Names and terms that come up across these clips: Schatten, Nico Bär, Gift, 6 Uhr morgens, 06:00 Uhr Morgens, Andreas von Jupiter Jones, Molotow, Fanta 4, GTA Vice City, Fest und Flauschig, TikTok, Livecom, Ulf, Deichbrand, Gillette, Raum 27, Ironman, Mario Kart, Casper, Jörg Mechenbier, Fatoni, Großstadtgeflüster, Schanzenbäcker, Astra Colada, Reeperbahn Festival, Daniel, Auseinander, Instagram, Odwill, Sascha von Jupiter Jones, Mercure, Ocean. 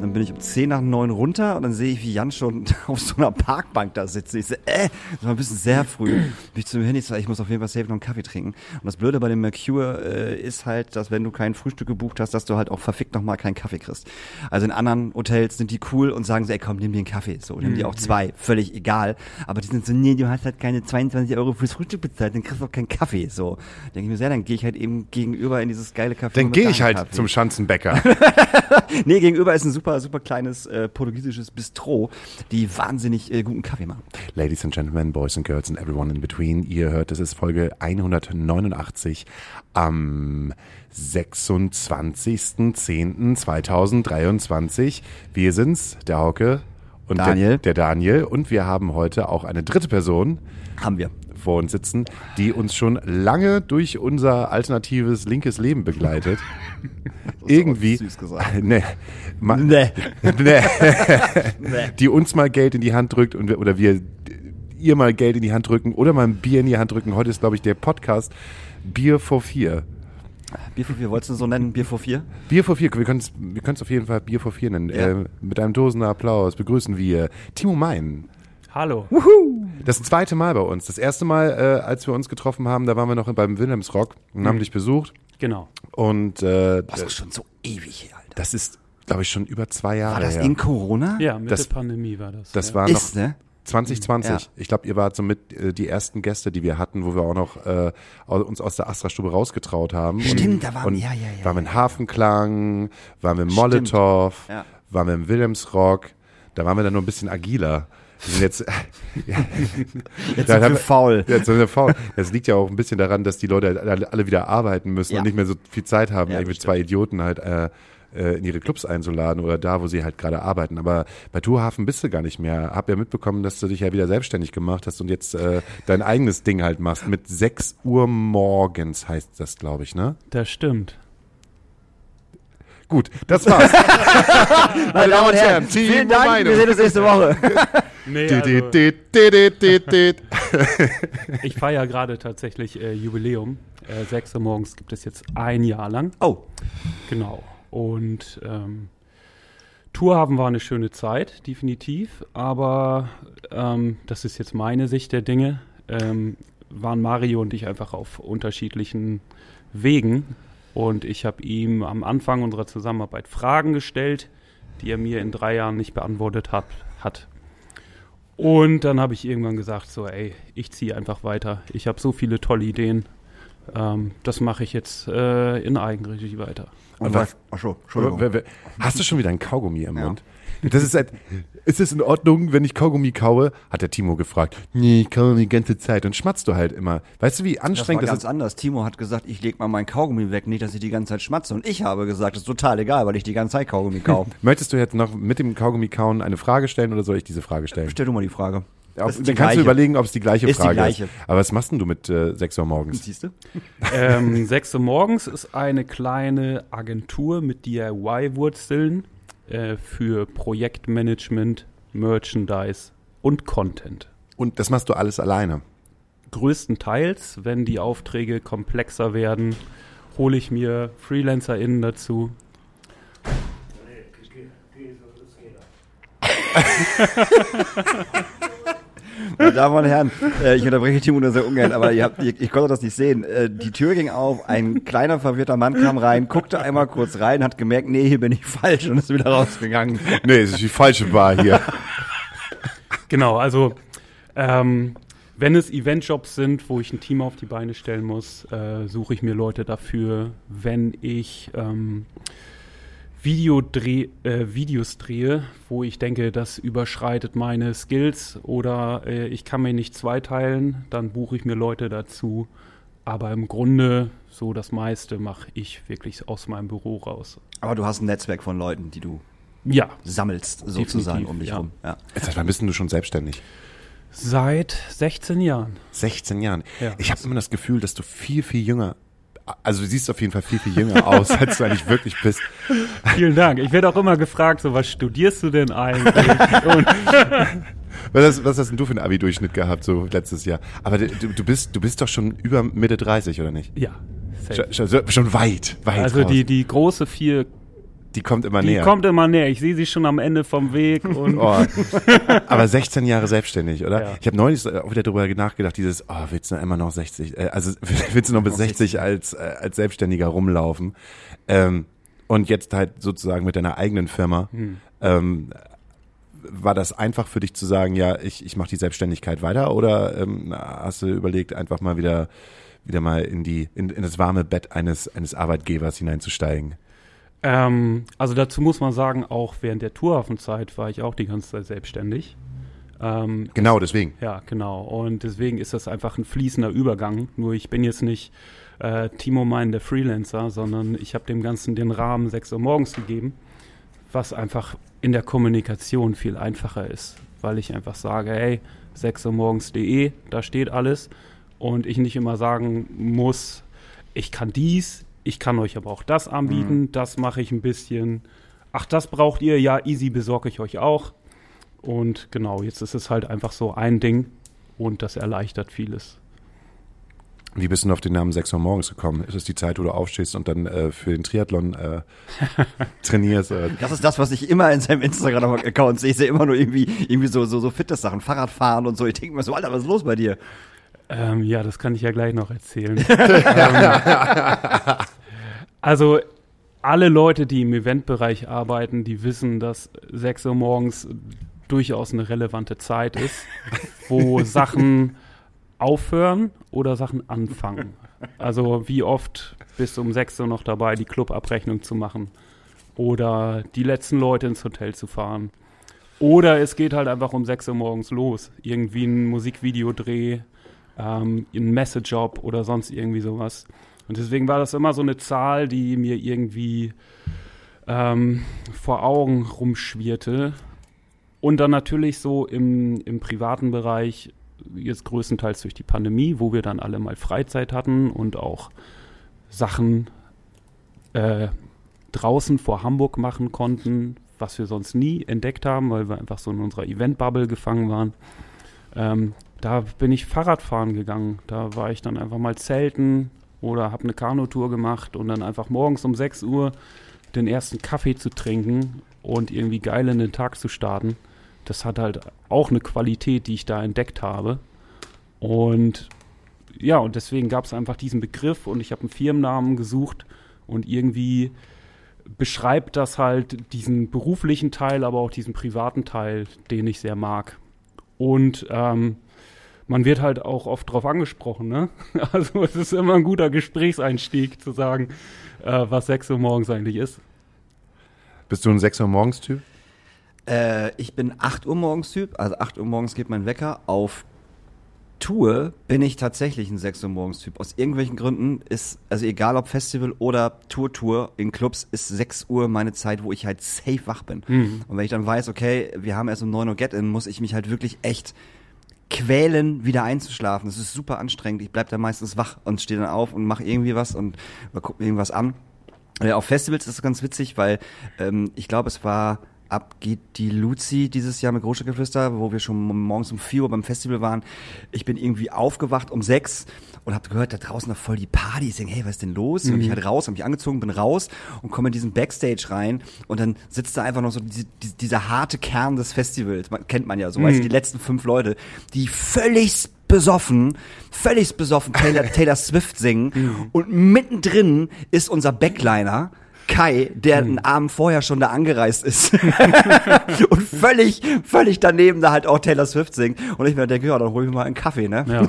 Dann bin ich um 10 nach 9 runter und dann sehe ich, wie Jan schon auf so einer Parkbank da sitzt. Ich so, das war ein bisschen sehr früh. Bin ich zu mir hin, ich so, ich muss auf jeden Fall safe noch einen Kaffee trinken. Und das Blöde bei dem Mercure ist halt, dass wenn du kein Frühstück gebucht hast, dass du halt auch verfickt nochmal keinen Kaffee kriegst. Also in anderen Hotels sind die cool und sagen so, ey komm, nimm dir einen Kaffee. So, nimm dir auch zwei, völlig egal. Aber die sind so, nee, du hast halt keine 22 € fürs Frühstück bezahlt, dann kriegst du auch keinen Kaffee. So, denke ich mir so, ja, dann gehe ich halt eben gegenüber in dieses geile Café. Dann gehe ich halt zum Schanzenbäcker. Nee, gegenüber ist ein super kleines portugiesisches Bistro, die wahnsinnig guten Kaffee machen. Ladies and Gentlemen, Boys and Girls and everyone in between, ihr hört, das ist Folge 189 am 26.10.2023. Wir sind's, der Hauke und Daniel. Der Daniel, und wir haben heute auch eine dritte Person. Haben wir. Vor uns sitzen, die uns schon lange durch unser alternatives linkes Leben begleitet. Irgendwie. Süß gesagt. Die uns mal Geld in die Hand drückt und oder wir ihr mal Geld in die Hand drücken oder mal ein Bier in die Hand drücken. Heute ist, glaube ich, der Podcast Bier vor vier. Bier vor vier, wolltest du so nennen? Bier vor vier? Bier vor vier, wir können es auf jeden Fall Bier vor vier nennen. Ja. Mit einem tosenden Applaus begrüßen wir Timo Meinen. Hallo. Wuhu. Das zweite Mal bei uns. Das erste Mal, als wir uns getroffen haben, da waren wir noch beim Wilhelmsrock und haben dich besucht. Genau. Und das ist schon so ewig her, Alter. Das ist, glaube ich, schon über 2 Jahre her. War das in Corona? Ja, mit der Pandemie war das. Das war noch 2020. Ja. Ich glaube, ihr wart so mit die ersten Gäste, die wir hatten, wo wir auch noch uns aus der Astra-Stube rausgetraut haben. Stimmt, da waren wir. Ja. Waren wir in Hafenklang, waren wir in Molotow, waren wir im Wilhelmsrock. Da waren wir dann nur ein bisschen agiler. Jetzt sind wir faul. Das liegt ja auch ein bisschen daran, dass die Leute alle wieder arbeiten müssen und nicht mehr so viel Zeit haben, irgendwie zwei Idioten halt in ihre Clubs einzuladen oder da, wo sie halt gerade arbeiten. Aber bei Tourhafen bist du gar nicht mehr. Hab ja mitbekommen, dass du dich ja wieder selbstständig gemacht hast und jetzt dein eigenes Ding halt machst. Mit 6 Uhr morgens heißt das, glaube ich, ne? Das stimmt. Gut, das war's. Meine Damen und Herren, vielen Dank, wir sehen uns nächste Woche. Nee, also, ich feiere ja gerade tatsächlich Jubiläum. 6 Uhr morgens gibt es jetzt 1 Jahr lang. Oh. Genau. Und Tourhafen war eine schöne Zeit, definitiv. Aber das ist jetzt meine Sicht der Dinge. Waren Mario und ich einfach auf unterschiedlichen Wegen. Und ich habe ihm am Anfang unserer Zusammenarbeit Fragen gestellt, die er mir in 3 Jahren nicht beantwortet hat. Und dann habe ich irgendwann gesagt, so ey, ich ziehe einfach weiter. Ich habe so viele tolle Ideen. Das mache ich jetzt in Eigenregie weiter. Und was? Achso, Entschuldigung. Hast du schon wieder ein Kaugummi im Mund? Das ist halt, ist es in Ordnung, wenn ich Kaugummi kaue? Hat der Timo gefragt. Nee, ich kaue die ganze Zeit und schmatzt du halt immer. Weißt du, wie anstrengend das ist? Das war ganz anders. Timo hat gesagt, ich leg mal meinen Kaugummi weg, nicht, dass ich die ganze Zeit schmatze. Und ich habe gesagt, das ist total egal, weil ich die ganze Zeit Kaugummi kaue. Möchtest du jetzt noch mit dem Kaugummi kauen eine Frage stellen oder soll ich diese Frage stellen? Stell du mal die Frage. Dann kannst du überlegen, ob es die gleiche Frage ist. Aber was machst denn du mit 6 Uhr morgens? Siehst du? 6 Uhr morgens ist eine kleine Agentur mit DIY-Wurzeln. Für Projektmanagement, Merchandise und Content. Und das machst du alles alleine? Größtenteils, wenn die Aufträge komplexer werden, hole ich mir FreelancerInnen dazu. Meine Damen und Herren, ich unterbreche Timo nur sehr ungern, aber ich konnte das nicht sehen. Die Tür ging auf, ein kleiner, verwirrter Mann kam rein, guckte einmal kurz rein, hat gemerkt, nee, hier bin ich falsch und ist wieder rausgegangen. Nee, es ist die falsche Bar hier. Genau, also Wenn es Eventjobs sind, wo ich ein Team auf die Beine stellen muss, suche ich mir Leute dafür. Wenn ich Videos drehe, wo ich denke, das überschreitet meine Skills oder ich kann mir nicht zweiteilen, dann buche ich mir Leute dazu. Aber im Grunde so das meiste mache ich wirklich aus meinem Büro raus. Aber du hast ein Netzwerk von Leuten, die du sammelst sozusagen um dich rum. Ja. Jetzt, wann bist du schon selbstständig? Seit 16 Jahren. 16 Jahren. Ja. Ich habe immer das Gefühl, dass du viel jünger, also du siehst auf jeden Fall viel jünger aus, als du eigentlich wirklich bist. Vielen Dank. Ich werde auch immer gefragt, so, was studierst du denn eigentlich? Und was hast denn du für einen Abi-Durchschnitt gehabt, so letztes Jahr? Aber du bist doch schon über Mitte 30, oder nicht? Ja. Schon weit also raus. Die große 4... Die kommt immer näher. Die kommt immer näher. Ich sehe sie schon am Ende vom Weg. Und aber 16 Jahre selbstständig, oder? Ja. Ich habe neulich auch wieder darüber nachgedacht, dieses, willst du immer noch 60, also willst du noch bis 60 als Selbstständiger rumlaufen? Und jetzt halt sozusagen mit deiner eigenen Firma. War das einfach für dich zu sagen, ja, ich mache die Selbstständigkeit weiter? Oder hast du überlegt, einfach mal wieder mal in das warme Bett eines Arbeitgebers hineinzusteigen? Also dazu muss man sagen, auch während der Tourhafenzeit war ich auch die ganze Zeit selbstständig. Genau, deswegen. Ja, genau. Und deswegen ist das einfach ein fließender Übergang. Nur ich bin jetzt nicht Timo Meinen, der Freelancer, sondern ich habe dem Ganzen den Rahmen 6 Uhr morgens gegeben, was einfach in der Kommunikation viel einfacher ist, weil ich einfach sage, hey, 6uhrmorgens.de, da steht alles und ich nicht immer sagen muss, ich kann dies, ich kann euch aber auch das anbieten, das mache ich ein bisschen. Ach, das braucht ihr? Ja, easy, besorge ich euch auch. Und genau, jetzt ist es halt einfach so ein Ding und das erleichtert vieles. Wie bist du auf den Namen 6 Uhr morgens gekommen? Ist es die Zeit, wo du aufstehst und dann für den Triathlon trainierst? Das ist das, was ich immer in seinem Instagram-Account sehe. Ich sehe immer nur irgendwie so Fitness-Sachen, Fahrradfahren und so. Ich denke mir so, Alter, was ist los bei dir? Ja, das kann ich ja gleich noch erzählen. Also alle Leute, die im Eventbereich arbeiten, die wissen, dass 6 Uhr morgens durchaus eine relevante Zeit ist, wo Sachen aufhören oder Sachen anfangen. Also wie oft bist du um 6 Uhr noch dabei, die Clubabrechnung zu machen oder die letzten Leute ins Hotel zu fahren. Oder es geht halt einfach um 6 Uhr morgens los. Irgendwie ein Musikvideodreh, ein Messejob oder sonst irgendwie sowas. Und deswegen war das immer so eine Zahl, die mir irgendwie vor Augen rumschwirrte. Und dann natürlich so im privaten Bereich, jetzt größtenteils durch die Pandemie, wo wir dann alle mal Freizeit hatten und auch Sachen draußen vor Hamburg machen konnten, was wir sonst nie entdeckt haben, weil wir einfach so in unserer Event-Bubble gefangen waren. Da bin ich Fahrradfahren gegangen. Da war ich dann einfach mal zelten oder habe eine Kanutour gemacht und dann einfach morgens um 6 Uhr den ersten Kaffee zu trinken und irgendwie geil in den Tag zu starten. Das hat halt auch eine Qualität, die ich da entdeckt habe. Und ja, und deswegen gab es einfach diesen Begriff und ich habe einen Firmennamen gesucht und irgendwie beschreibt das halt diesen beruflichen Teil, aber auch diesen privaten Teil, den ich sehr mag. Und man wird halt auch oft drauf angesprochen, ne? Also es ist immer ein guter Gesprächseinstieg zu sagen, was 6 Uhr morgens eigentlich ist. Bist du ein 6 Uhr morgens Typ? Ich bin 8 Uhr morgens Typ, also 8 Uhr morgens geht mein Wecker. Auf Tour bin ich tatsächlich ein 6 Uhr morgens Typ. Aus irgendwelchen Gründen ist, also egal ob Festival oder Tour in Clubs, ist 6 Uhr meine Zeit, wo ich halt safe wach bin. Und wenn ich dann weiß, okay, wir haben erst um 9 Uhr Get-In, muss ich mich halt wirklich echt quälen, wieder einzuschlafen. Das ist super anstrengend. Ich bleib da meistens wach und stehe dann auf und mache irgendwie was und gucke mir irgendwas an. Auf Festivals ist es ganz witzig, weil ich glaube, es war Abgeht die Luzi dieses Jahr mit Großstadtgeflüster, wo wir schon morgens um 4 Uhr beim Festival waren. Ich bin irgendwie aufgewacht um 6 und habe gehört, da draußen noch voll die Party. Ich denke, hey, was ist denn los? Und ich halt raus, habe mich angezogen, bin raus und komme in diesen Backstage rein und dann sitzt da einfach noch so dieser harte Kern des Festivals. Kennt man ja so, weißt du, die letzten 5 Leute, die völlig besoffen Taylor Swift singen und mittendrin ist unser Backliner, Kai, der einen Abend vorher schon da angereist ist und völlig daneben da halt auch Taylor Swift singt. Und ich mir denke, ja, dann hol ich mir mal einen Kaffee, ne? Ja.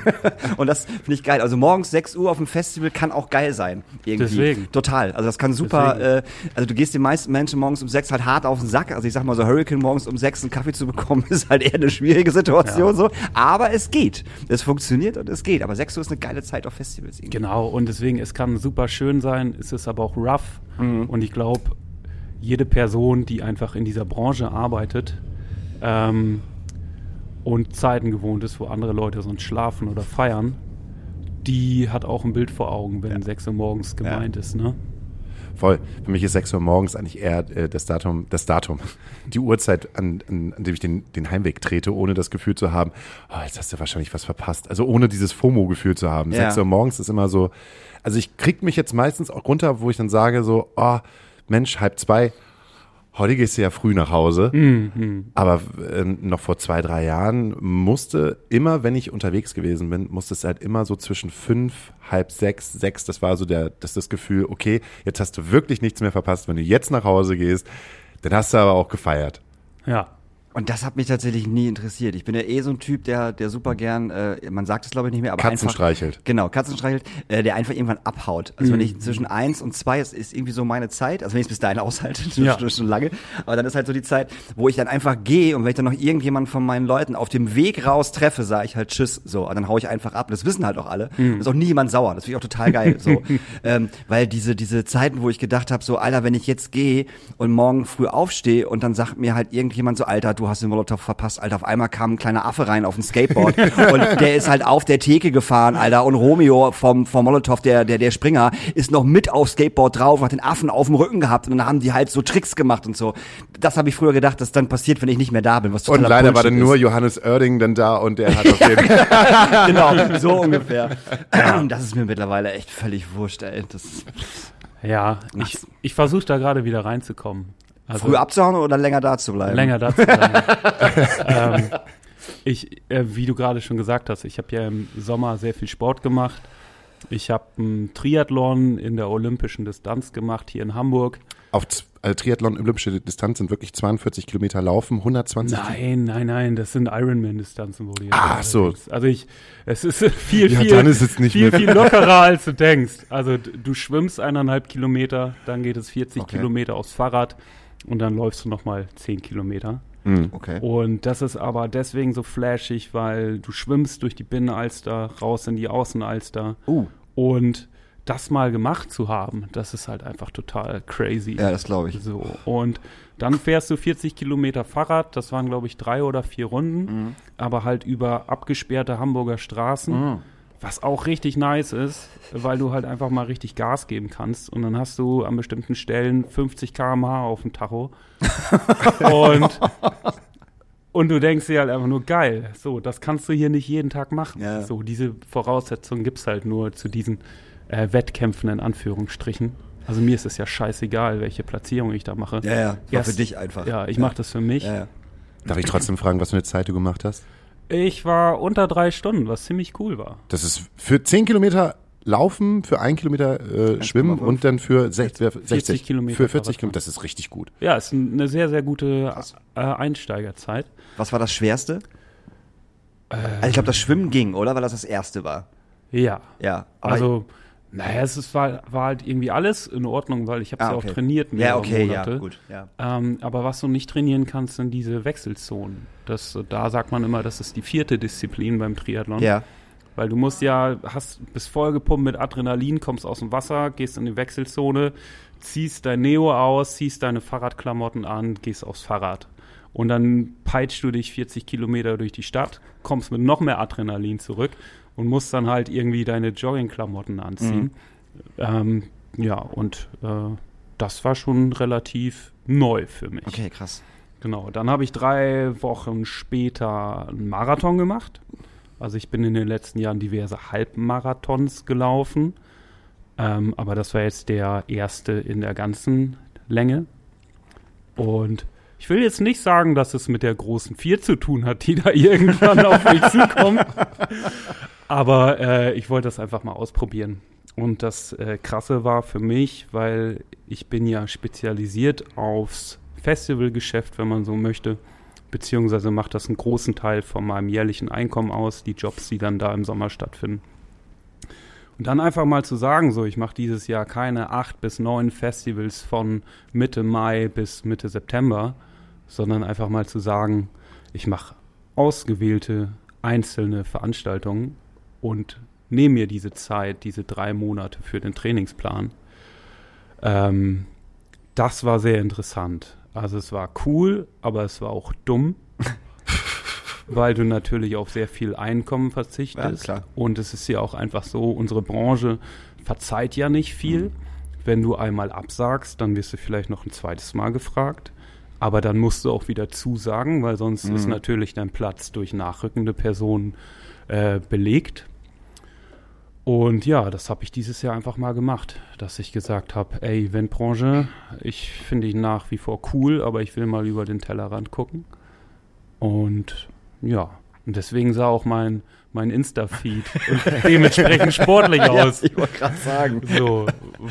Und das finde ich geil. Also morgens 6 Uhr auf dem Festival kann auch geil sein. Irgendwie. Deswegen. Total. Also das kann super, also du gehst den meisten Menschen morgens um 6 halt hart auf den Sack. Also ich sag mal so, Hurricane morgens um 6 einen Kaffee zu bekommen, ist halt eher eine schwierige Situation. Ja. So. Aber es geht. Es funktioniert und es geht. Aber 6 Uhr ist eine geile Zeit auf Festivals. Irgendwie. Genau. Und deswegen, es kann super schön sein. Es ist aber auch rough. Mhm. Und ich glaube, jede Person, die einfach in dieser Branche arbeitet und Zeiten gewohnt ist, wo andere Leute sonst schlafen oder feiern, die hat auch ein Bild vor Augen, wenn 6 Uhr morgens gemeint ist, ne? Voll. Für mich ist 6 Uhr morgens eigentlich eher das Datum, die Uhrzeit, an dem ich den Heimweg trete, ohne das Gefühl zu haben, oh, jetzt hast du wahrscheinlich was verpasst. Also ohne dieses FOMO-Gefühl zu haben. Ja. 6 Uhr morgens ist immer so, also ich krieg mich jetzt meistens auch runter, wo ich dann sage so, oh Mensch, 1:30, heute gehst du ja früh nach Hause. Mhm. Aber noch vor 2-3 Jahren musste immer, wenn ich unterwegs gewesen bin, musste es halt immer so zwischen 5, 5:30, 6. Das war so das Gefühl, okay, jetzt hast du wirklich nichts mehr verpasst. Wenn du jetzt nach Hause gehst, dann hast du aber auch gefeiert. Ja. Und das hat mich tatsächlich nie interessiert. Ich bin ja eh so ein Typ, der super gern, man sagt es glaube ich nicht mehr, aber Katzen streichelt. Genau, Katzen streichelt, der einfach irgendwann abhaut. Also wenn ich zwischen 1 und 2, es ist irgendwie so meine Zeit, also wenn ich es bis dahin aushalte, schon lange, aber dann ist halt so die Zeit, wo ich dann einfach gehe und wenn ich dann noch irgendjemanden von meinen Leuten auf dem Weg raus treffe, sage ich halt Tschüss, so, und dann hau ich einfach ab. Das wissen halt auch alle. Das ist auch nie jemand sauer. Das finde ich auch total geil, so. Weil diese Zeiten, wo ich gedacht habe, so, Alter, wenn ich jetzt gehe und morgen früh aufstehe und dann sagt mir halt irgendjemand so, Alter, du hast den Molotow verpasst, Alter. Auf einmal kam ein kleiner Affe rein auf ein Skateboard und der ist halt auf der Theke gefahren, Alter. Und Romeo vom Molotow, der Springer, ist noch mit aufs Skateboard drauf, hat den Affen auf dem Rücken gehabt und dann haben die halt so Tricks gemacht und so. Das habe ich früher gedacht, dass dann passiert, wenn ich nicht mehr da bin. Was und leider Bullshit war dann nur Johannes Oerding dann da und der hat auf jeden Fall... Genau, so ungefähr. Das ist mir mittlerweile echt völlig wurscht, ey. Ja, ich versuche da gerade wieder reinzukommen. Also, früh abzuhauen oder länger da zu bleiben? Länger da zu bleiben. Wie du gerade schon gesagt hast, ich habe ja im Sommer sehr viel Sport gemacht. Ich habe einen Triathlon in der olympischen Distanz gemacht, hier in Hamburg. Triathlon, olympische Distanz sind wirklich 42 Kilometer laufen, 120 Kilometer? Nein, das sind Ironman-Distanzen, wo du jetzt so. Also es ist viel lockerer, als du denkst. Also du schwimmst 1,5 Kilometer, dann geht es 40 Kilometer aufs Fahrrad. Und dann läufst du nochmal 10 Kilometer. Okay. Und das ist aber deswegen so flashig, weil du schwimmst durch die Binnenalster, raus in die Außenalster. Und das mal gemacht zu haben, das ist halt einfach total crazy. Ja, das glaube ich. So. Und dann fährst du 40 Kilometer Fahrrad. Das waren, glaube ich, 3 oder 4 Runden. Aber halt über abgesperrte Hamburger Straßen. Was auch richtig nice ist, weil du halt einfach mal richtig Gas geben kannst. Und dann hast du an bestimmten Stellen 50 km/h auf dem Tacho. Und du denkst dir halt einfach nur, geil, so, das kannst du hier nicht jeden Tag machen. Ja. So, diese Voraussetzungen gibt es halt nur zu diesen Wettkämpfen in Anführungsstrichen. Also mir ist es ja scheißegal, welche Platzierung ich da mache. Ja, war für dich einfach. Ja, ich mache das für mich. Ja. Darf ich trotzdem fragen, was für eine Zeit du gemacht hast? Ich war unter 3 Stunden, was ziemlich cool war. Das ist für 10 Kilometer laufen, für 1 Kilometer schwimmen und dann für 40 Kilometer. Das ist richtig gut. Ja, ist eine sehr, sehr gute Einsteigerzeit. Was war das Schwerste? Also ich glaube, das Schwimmen ging, oder? Weil das erste war. Ja. Also, es war halt irgendwie alles in Ordnung, weil ich habe es auch trainiert. Monate. Ja, gut. Ja. Aber was du nicht trainieren kannst, sind diese Wechselzonen. Da sagt man immer, das ist die 4. Disziplin beim Triathlon. Ja. Weil du bist vollgepumpt mit Adrenalin, kommst aus dem Wasser, gehst in die Wechselzone, ziehst dein Neo aus, ziehst deine Fahrradklamotten an, gehst aufs Fahrrad. Und dann peitschst du dich 40 Kilometer durch die Stadt, kommst mit noch mehr Adrenalin zurück und musst dann halt irgendwie deine Joggingklamotten anziehen. Das war schon relativ neu für mich. Okay, krass. Genau, dann habe ich 3 Wochen später einen Marathon gemacht. Also ich bin in den letzten Jahren diverse Halbmarathons gelaufen, aber das war jetzt der erste in der ganzen Länge. Und ich will jetzt nicht sagen, dass es mit der großen 4 zu tun hat, die da irgendwann auf mich zukommt, aber ich wollte das einfach mal ausprobieren. Und das Krasse war für mich, weil ich bin ja spezialisiert aufs Festivalgeschäft, wenn man so möchte, beziehungsweise macht das einen großen Teil von meinem jährlichen Einkommen aus, die Jobs, die dann da im Sommer stattfinden. Und dann einfach mal zu sagen, so, ich mache dieses Jahr keine 8 bis 9 Festivals von Mitte Mai bis Mitte September, sondern einfach mal zu sagen, ich mache ausgewählte einzelne Veranstaltungen und nehme mir diese Zeit, diese 3 Monate für den Trainingsplan. Das war sehr interessant. Also es war cool, aber es war auch dumm, weil du natürlich auf sehr viel Einkommen verzichtest. Ja, und es ist ja auch einfach so, unsere Branche verzeiht ja nicht viel. Mhm. Wenn du einmal absagst, dann wirst du vielleicht noch ein zweites Mal gefragt. Aber dann musst du auch wieder zusagen, weil sonst ist natürlich dein Platz durch nachrückende Personen belegt. Und ja, das habe ich dieses Jahr einfach mal gemacht, dass ich gesagt habe, ey, Eventbranche, ich finde ihn nach wie vor cool, aber ich will mal über den Tellerrand gucken. Und ja, und deswegen sah auch mein Insta-Feed dementsprechend sportlich aus. Ja, ich wollte gerade sagen. So,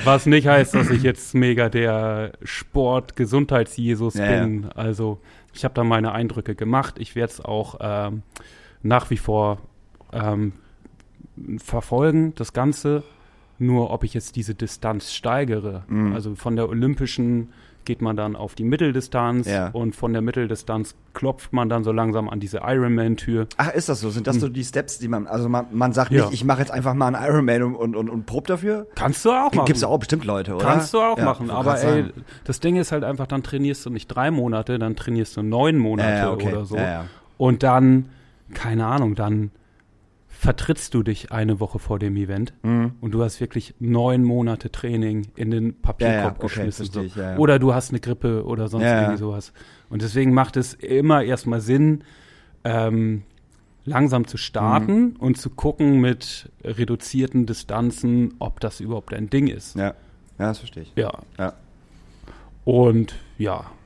was nicht heißt, dass ich jetzt mega der Sport-Gesundheits-Jesus bin. Ja. Also ich habe da meine Eindrücke gemacht. Ich werde es auch nach wie vor verfolgen, das Ganze, nur ob ich jetzt diese Distanz steigere. Mhm. Also von der olympischen geht man dann auf die Mitteldistanz und von der Mitteldistanz klopft man dann so langsam an diese Ironman-Tür. Ach, ist das so? Sind das so die Steps, die man, also man sagt nicht, ich mache jetzt einfach mal einen Ironman und prob dafür? Kannst du auch machen. Gibt's ja auch bestimmt Leute, oder? Kannst du auch machen, aber ey, das Ding ist halt einfach, dann trainierst du nicht 3 Monate, dann trainierst du 9 Monate oder so. Ja. Und dann, keine Ahnung, dann vertrittst du dich eine Woche vor dem Event und du hast wirklich 9 Monate Training in den Papierkorb geschmissen. Okay, so. Oder du hast eine Grippe oder sonst irgendwie sowas. Und deswegen macht es immer erstmal Sinn, langsam zu starten und zu gucken mit reduzierten Distanzen, ob das überhaupt ein Ding ist. Ja, das verstehe ich. Ja.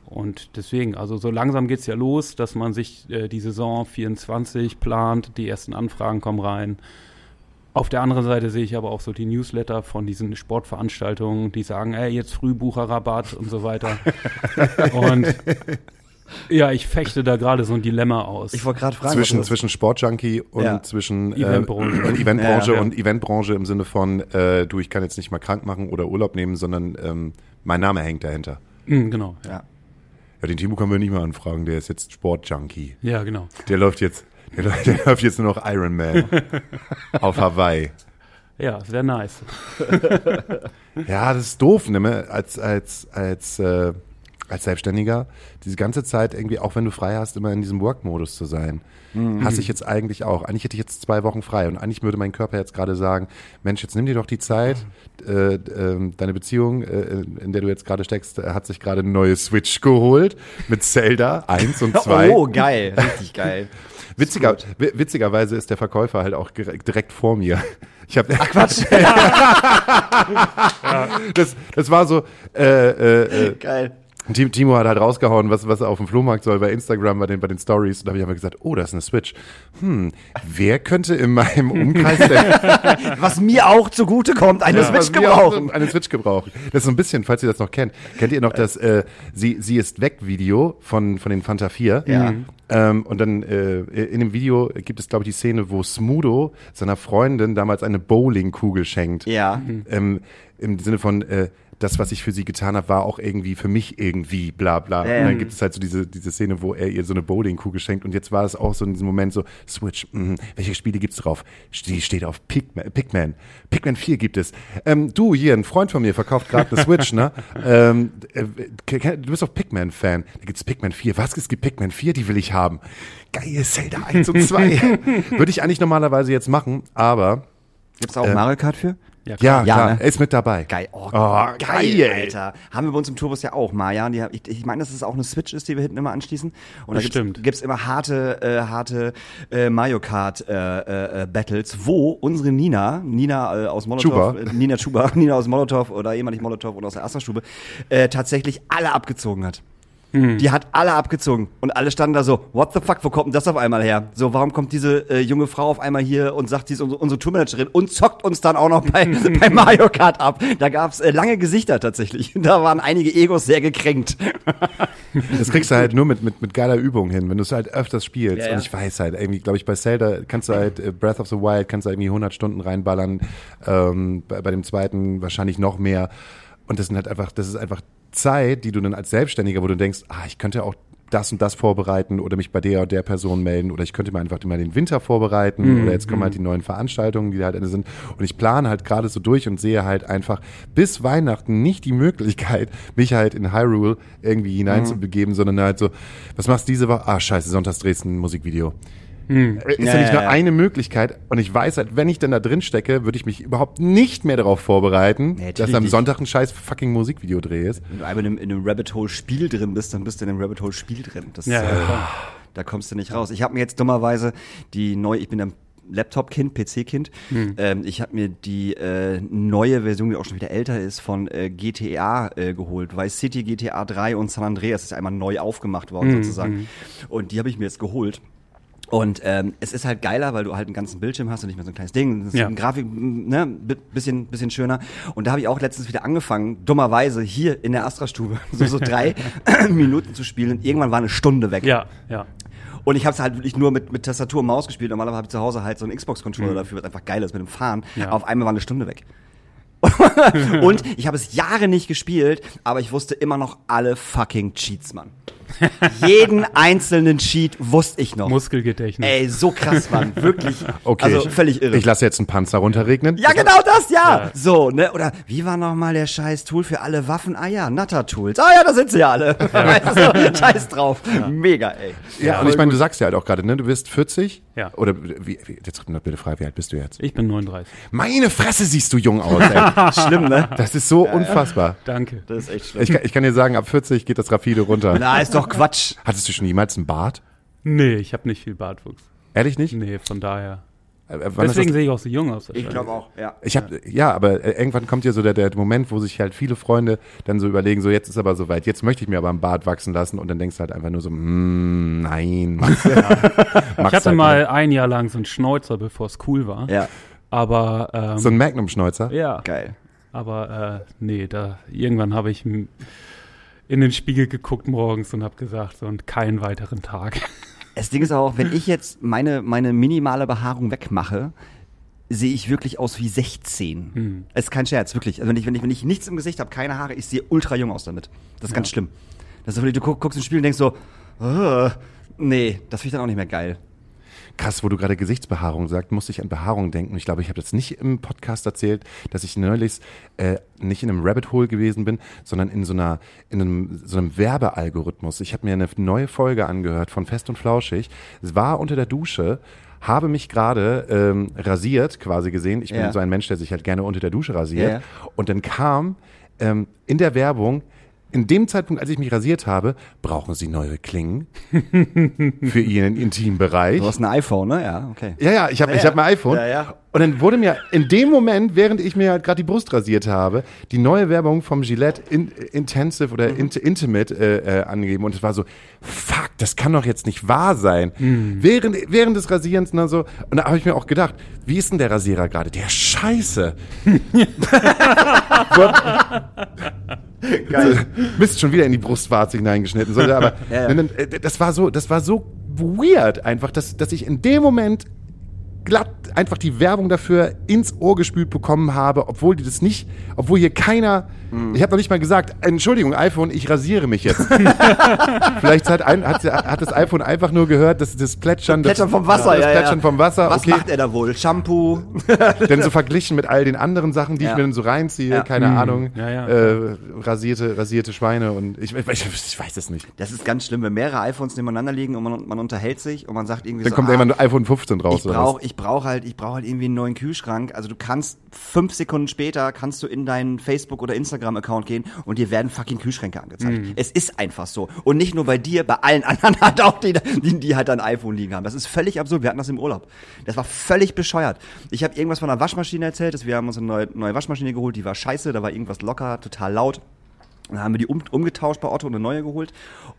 Und deswegen, also so langsam geht es ja los, dass man sich die Saison 24 plant, die ersten Anfragen kommen rein. Auf der anderen Seite sehe ich aber auch so die Newsletter von diesen Sportveranstaltungen, die sagen, ey, jetzt Frühbucherrabatt und so weiter. Und ja, ich fechte da gerade so ein Dilemma aus. Ich wollte gerade fragen. Zwischen Sportjunkie und zwischen Eventbranche und Eventbranche im Sinne von, du, ich kann jetzt nicht mal krank machen oder Urlaub nehmen, sondern mein Name hängt dahinter. Mhm, genau, Ja, den Timo können wir nicht mehr anfragen, der ist jetzt Sportjunkie. Ja, genau. Der läuft jetzt nur noch Ironman auf Hawaii. Ja, sehr nice. Ja, das ist doof, ne? Als Selbstständiger, diese ganze Zeit irgendwie, auch wenn du frei hast, immer in diesem Work-Modus zu sein. Mhm. Hasse ich jetzt eigentlich auch. Eigentlich hätte ich jetzt 2 Wochen frei und eigentlich würde mein Körper jetzt gerade sagen, Mensch, jetzt nimm dir doch die Zeit. Deine Beziehung, in der du jetzt gerade steckst, hat sich gerade eine neue Switch geholt mit Zelda 1 und 2. Oh, geil. Richtig geil. Witzigerweise ist der Verkäufer halt auch direkt vor mir. Ach, Quatsch. Das war so geil. Timo hat halt rausgehauen, was er auf dem Flohmarkt soll, bei Instagram, bei den Stories. Und da habe ich einfach gesagt, oh, das ist eine Switch. Wer könnte in meinem Umkreis denn... was mir auch zugutekommt, Switch gebrauchen. Eine Switch gebrauchen. Das ist so ein bisschen, falls ihr das noch kennt. Kennt ihr noch das Sie ist weg Video von den Fanta 4? Ja. Und dann in dem Video gibt es, glaube ich, die Szene, wo Smudo seiner Freundin damals eine Bowlingkugel schenkt. Ja. Im Sinne von... das, was ich für sie getan habe, war auch irgendwie für mich irgendwie bla bla. Und dann gibt es halt so diese Szene, wo er ihr so eine Bowlingkugel schenkt. Und jetzt war es auch so in diesem Moment so, Switch, welche Spiele gibt's drauf? Die steht auf Pikmin. Pikmin 4 gibt es. Du, hier, ein Freund von mir verkauft gerade eine Switch, ne? Du bist doch Pikmin-Fan. Da gibt's Pikmin 4. Was, es gibt Pikmin 4? Die will ich haben. Geil, Zelda 1 und 2. Würde ich eigentlich normalerweise jetzt machen, aber... Gibt's da auch Mario Kart für? Ja, klar. Ne? Er ist mit dabei. Geil. Geil, Alter. Haben wir bei uns im Tourbus ja auch, Maja. Ich meine, dass es auch eine Switch ist, die wir hinten immer anschließen. Und da gibt's immer harte Mario Kart Battles, wo unsere Nina aus Molotow, Nina Schuba, Nina aus Molotow oder ehemalig Molotow oder aus der Astra-Stube tatsächlich alle abgezogen hat. Die hat alle abgezogen und alle standen da so, what the fuck, wo kommt denn das auf einmal her? So, warum kommt diese junge Frau auf einmal hier und sagt, die ist unsere Tourmanagerin und zockt uns dann auch noch bei Mario Kart ab? Da gab's lange Gesichter tatsächlich. Da waren einige Egos sehr gekränkt. Das kriegst du halt nur mit geiler Übung hin, wenn du es halt öfters spielst. Ja, ja. Und ich weiß halt, irgendwie, glaube ich, bei Zelda kannst du halt Breath of the Wild, kannst du irgendwie 100 Stunden reinballern, bei dem zweiten wahrscheinlich noch mehr. Und das sind halt einfach, das ist einfach Zeit, die du dann als Selbstständiger, wo du denkst, ich könnte auch das und das vorbereiten oder mich bei der und der Person melden oder ich könnte mir einfach mal den Winter vorbereiten oder jetzt kommen halt die neuen Veranstaltungen, die da halt Ende sind. Und ich plane halt gerade so durch und sehe halt einfach bis Weihnachten nicht die Möglichkeit, mich halt in Hyrule irgendwie hineinzubegeben, sondern halt so, was machst du diese Woche? Scheiße, sonntags drehst du ein Musikvideo. Ist ja nicht nur eine Möglichkeit und ich weiß halt, wenn ich dann da drin stecke, würde ich mich überhaupt nicht mehr darauf vorbereiten, dass am Sonntag ein scheiß fucking Musikvideo drehe ist. Wenn du einmal in einem Rabbit-Hole-Spiel drin bist, dann bist du in einem Rabbit-Hole-Spiel drin. Das ist, da kommst du nicht raus. Ich habe mir jetzt dummerweise ich bin ein Laptop-Kind, PC-Kind, ich habe mir die neue Version, die auch schon wieder älter ist, von GTA geholt, Vice City, GTA 3 und San Andreas ist einmal neu aufgemacht worden sozusagen und die habe ich mir jetzt geholt. Und es ist halt geiler, weil du halt einen ganzen Bildschirm hast und nicht mehr so ein kleines Ding. Das ist eine Grafik, ne, bisschen schöner. Und da habe ich auch letztens wieder angefangen, dummerweise hier in der Astra-Stube, so 3 Minuten zu spielen. Und irgendwann war eine Stunde weg. Ja. Und ich habe es halt wirklich nur mit Tastatur und Maus gespielt. Normalerweise habe ich zu Hause halt so einen Xbox-Controller dafür, was einfach geil ist mit dem Fahren. Ja. Auf einmal war eine Stunde weg. Und ich habe es Jahre nicht gespielt, aber ich wusste immer noch alle fucking Cheats, Mann. Jeden einzelnen Cheat wusste ich noch. Muskelgedächtnis. Ey, so krass, Mann. Wirklich. Okay, also völlig irre. Ich lasse jetzt einen Panzer runterregnen. Ja, genau das, ja. So, ne? Oder wie war nochmal der scheiß Tool für alle Waffen? Natter-Tools. Da sind sie ja alle. Ja. Also, scheiß drauf. Ja. Mega, ey. Ja, und ich meine, du sagst ja halt auch gerade, ne? Du bist 40. Ja. Oder, jetzt bitte frei, wie alt bist du jetzt? Ich bin 39. Meine Fresse, siehst du jung aus, ey. Schlimm, ne? Das ist so unfassbar. Danke. Das ist echt schlimm. Ich kann dir sagen, ab 40 geht das rapide runter. Na, ist doch Quatsch. Hattest du schon jemals einen Bart? Nee, ich habe nicht viel Bartwuchs. Ehrlich nicht? Nee, von daher. Deswegen sehe ich auch so jung aus. Ich glaube auch, ja. Aber irgendwann kommt ja so der Moment, wo sich halt viele Freunde dann so überlegen, so jetzt ist aber soweit, jetzt möchte ich mir aber einen Bart wachsen lassen und dann denkst du halt einfach nur so, nein, Max. Ich hatte halt mal ein Jahr lang so einen Schnäuzer, bevor es cool war. Ja. Aber so ein Magnum-Schnäuzer? Ja. Geil. Aber irgendwann habe ich in den Spiegel geguckt morgens und hab gesagt, und keinen weiteren Tag. Das Ding ist auch, wenn ich jetzt meine minimale Behaarung wegmache, sehe ich wirklich aus wie 16. Das ist kein Scherz, wirklich. Also wenn ich nichts im Gesicht habe, keine Haare, ich sehe ultra jung aus damit. Das ist ganz schlimm. Das ist, wenn du guckst im Spiel und denkst so, das finde ich dann auch nicht mehr geil. Krass, wo du gerade Gesichtsbehaarung sagst, musste ich an Behaarung denken. Ich glaube, ich habe das nicht im Podcast erzählt, dass ich neulich nicht in einem Rabbit Hole gewesen bin, sondern in einem Werbealgorithmus. Ich habe mir eine neue Folge angehört von Fest und Flauschig. Es war unter der Dusche, habe mich gerade rasiert quasi gesehen. Ich bin so ein Mensch, der sich halt gerne unter der Dusche rasiert. Yeah. Und dann kam in der Werbung, in dem Zeitpunkt, als ich mich rasiert habe, brauchen Sie neue Klingen für Ihren Intimbereich. Du hast ein iPhone, ne? Ja, okay. Ja, ich hab mein iPhone. Ja. Und dann wurde mir in dem Moment, während ich mir halt gerade die Brust rasiert habe, die neue Werbung vom Gillette Intensive oder Intimate angegeben. Und es war so, fuck, das kann doch jetzt nicht wahr sein. Während des Rasierens, ne, so. Und da habe ich mir auch gedacht, wie ist denn der Rasierer gerade? Der Scheiße. Geil. Mist, schon wieder in die Brustwarze hineingeschnitten. So, aber das war so weird einfach, dass ich in dem Moment glatt einfach die Werbung dafür ins Ohr gespült bekommen habe, obwohl hier keiner, ich habe noch nicht mal gesagt, Entschuldigung, iPhone, ich rasiere mich jetzt. Vielleicht hat das iPhone einfach nur gehört, dass das Plätschern, vom Wasser, Plätschern vom Wasser. Was macht er da wohl? Shampoo? Denn so verglichen mit all den anderen Sachen, die ich mir dann so reinziehe, keine Ahnung, rasierte Schweine und ich weiß es nicht. Das ist ganz schlimm, wenn mehrere iPhones nebeneinander liegen und man unterhält sich und man sagt irgendwie dann so, dann kommt irgendwann ein iPhone 15 raus. Ich brauche halt irgendwie einen neuen Kühlschrank. Also du kannst 5 Sekunden später kannst du in deinen Facebook- oder Instagram-Account gehen und dir werden fucking Kühlschränke angezeigt. Es ist einfach so. Und nicht nur bei dir, bei allen anderen halt auch, die halt ein iPhone liegen haben. Das ist völlig absurd. Wir hatten das im Urlaub. Das war völlig bescheuert. Ich habe irgendwas von einer Waschmaschine erzählt. Wir haben uns eine neue Waschmaschine geholt. Die war scheiße. Da war irgendwas locker, total laut. Dann haben wir die umgetauscht bei Otto und eine neue geholt.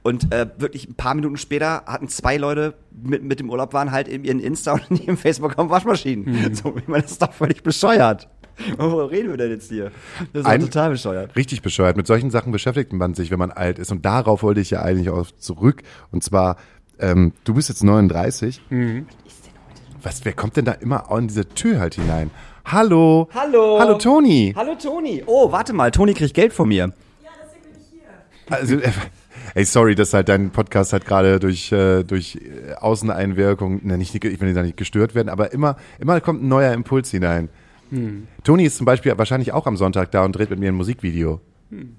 Und wirklich ein paar Minuten später hatten zwei Leute, mit dem Urlaub waren, halt in ihren Insta und in ihrem Facebook haben Waschmaschinen. Mhm. So, ich meine, das ist doch völlig bescheuert. Worüber reden wir denn jetzt hier? Das ist total bescheuert. Richtig bescheuert. Mit solchen Sachen beschäftigt man sich, wenn man alt ist. Und darauf wollte ich ja eigentlich auch zurück. Und zwar, du bist jetzt 39. Mhm. Was ist denn heute? Wer kommt denn da immer an diese Tür halt hinein? Hallo. Hallo. Hallo, Toni. Hallo, Toni. Oh, warte mal. Toni kriegt Geld von mir. Also, ey, sorry, dass halt dein Podcast halt gerade durch Außeneinwirkung, ich will da nicht gestört werden, aber immer kommt ein neuer Impuls hinein. Hm. Toni ist zum Beispiel wahrscheinlich auch am Sonntag da und dreht mit mir ein Musikvideo. Hm.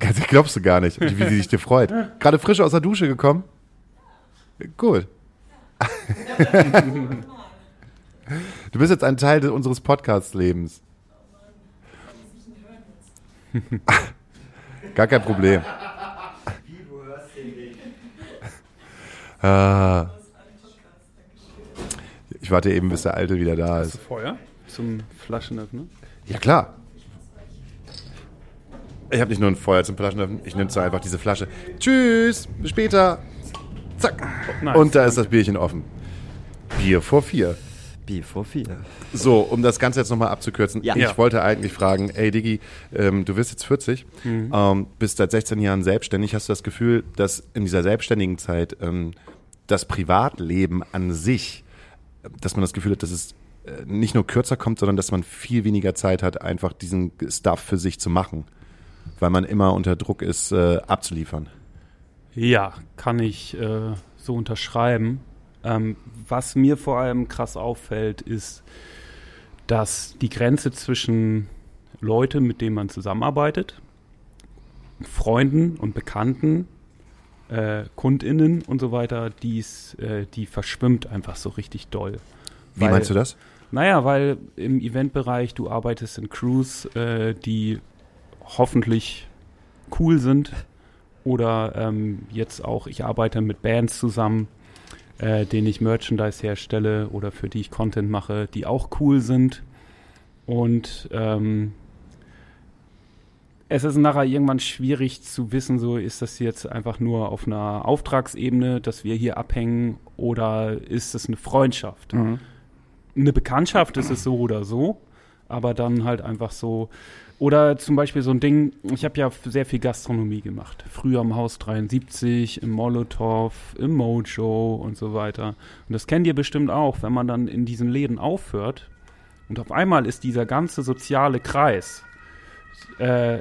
Das glaubst du gar nicht, wie sie sich dir freut. Gerade frisch aus der Dusche gekommen. Cool. Du bist jetzt ein Teil unseres Podcast-Lebens. Gar kein Problem. Wie, du hörst den Weg. Ich warte eben, bis der Alte wieder da ist. Hast du Feuer zum Flaschenöffnen? Ja, klar. Ich habe nicht nur ein Feuer zum Flaschenöffnen, ich nehme zwar einfach diese Flasche. Tschüss, bis später. Zack. Oh, nice. Und da ist das Bierchen offen. Bier vor vier. So, um das Ganze jetzt nochmal abzukürzen. Ja. Ich wollte eigentlich fragen, ey Diggi, du wirst jetzt 40, bist seit 16 Jahren selbstständig. Hast du das Gefühl, dass in dieser selbstständigen Zeit das Privatleben an sich, dass man das Gefühl hat, dass es nicht nur kürzer kommt, sondern dass man viel weniger Zeit hat, einfach diesen Stuff für sich zu machen, weil man immer unter Druck ist, abzuliefern? Ja, kann ich so unterschreiben. Was mir vor allem krass auffällt, ist, dass die Grenze zwischen Leuten, mit denen man zusammenarbeitet, Freunden und Bekannten, KundInnen und so weiter, die verschwimmt einfach so richtig doll. Wie meinst du das? Naja, weil im Eventbereich, du arbeitest in Crews, die hoffentlich cool sind, oder jetzt auch, ich arbeite mit Bands zusammen, denen ich Merchandise herstelle oder für die ich Content mache, die auch cool sind. Und es ist nachher irgendwann schwierig zu wissen, so ist das jetzt einfach nur auf einer Auftragsebene, dass wir hier abhängen, oder ist es eine Freundschaft? Mhm. Eine Bekanntschaft ist es so oder so, aber dann halt einfach so. Oder zum Beispiel so ein Ding, ich habe ja sehr viel Gastronomie gemacht. Früher im Haus 73, im Molotow, im Mojo und so weiter. Und das kennt ihr bestimmt auch, wenn man dann in diesen Läden aufhört und auf einmal ist dieser ganze soziale Kreis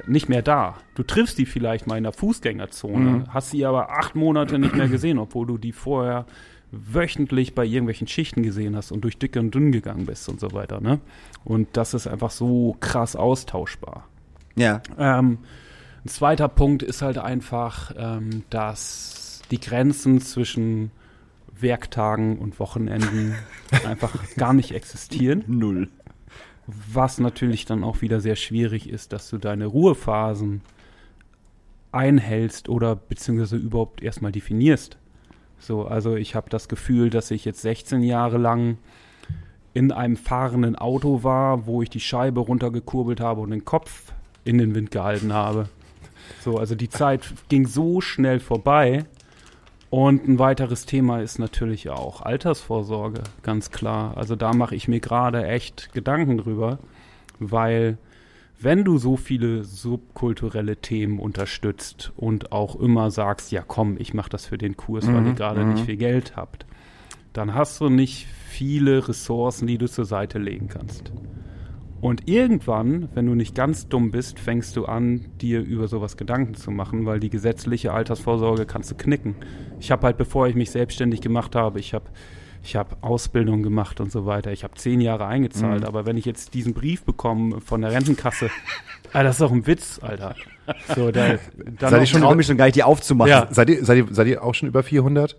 nicht mehr da. Du triffst die vielleicht mal in der Fußgängerzone, hast sie aber 8 Monate nicht mehr gesehen, obwohl du die vorher wöchentlich bei irgendwelchen Schichten gesehen hast und durch dick und dünn gegangen bist und so weiter, ne? Und das ist einfach so krass austauschbar. Ja. Ein zweiter Punkt ist halt einfach, dass die Grenzen zwischen Werktagen und Wochenenden einfach gar nicht existieren. Null. Was natürlich dann auch wieder sehr schwierig ist, dass du deine Ruhephasen einhältst oder beziehungsweise überhaupt erstmal definierst. So, also ich habe das Gefühl, dass ich jetzt 16 Jahre lang in einem fahrenden Auto war, wo ich die Scheibe runtergekurbelt habe und den Kopf in den Wind gehalten habe. So, also die Zeit ging so schnell vorbei. Und ein weiteres Thema ist natürlich auch Altersvorsorge, ganz klar. Also da mache ich mir gerade echt Gedanken drüber, weil wenn du so viele subkulturelle Themen unterstützt und auch immer sagst, ja komm, ich mache das für den Kurs, weil ihr gerade nicht viel Geld habt, dann hast du nicht viele Ressourcen, die du zur Seite legen kannst. Und irgendwann, wenn du nicht ganz dumm bist, fängst du an, dir über sowas Gedanken zu machen, weil die gesetzliche Altersvorsorge kannst du knicken. Ich habe halt, bevor ich mich selbstständig gemacht habe, ich habe Ausbildung gemacht und so weiter. Ich habe 10 Jahre eingezahlt, aber wenn ich jetzt diesen Brief bekomme von der Rentenkasse, Alter, das ist doch ein Witz, Alter. So, trau mich schon gar nicht, die aufzumachen. Ja. Seid ihr auch schon über 400?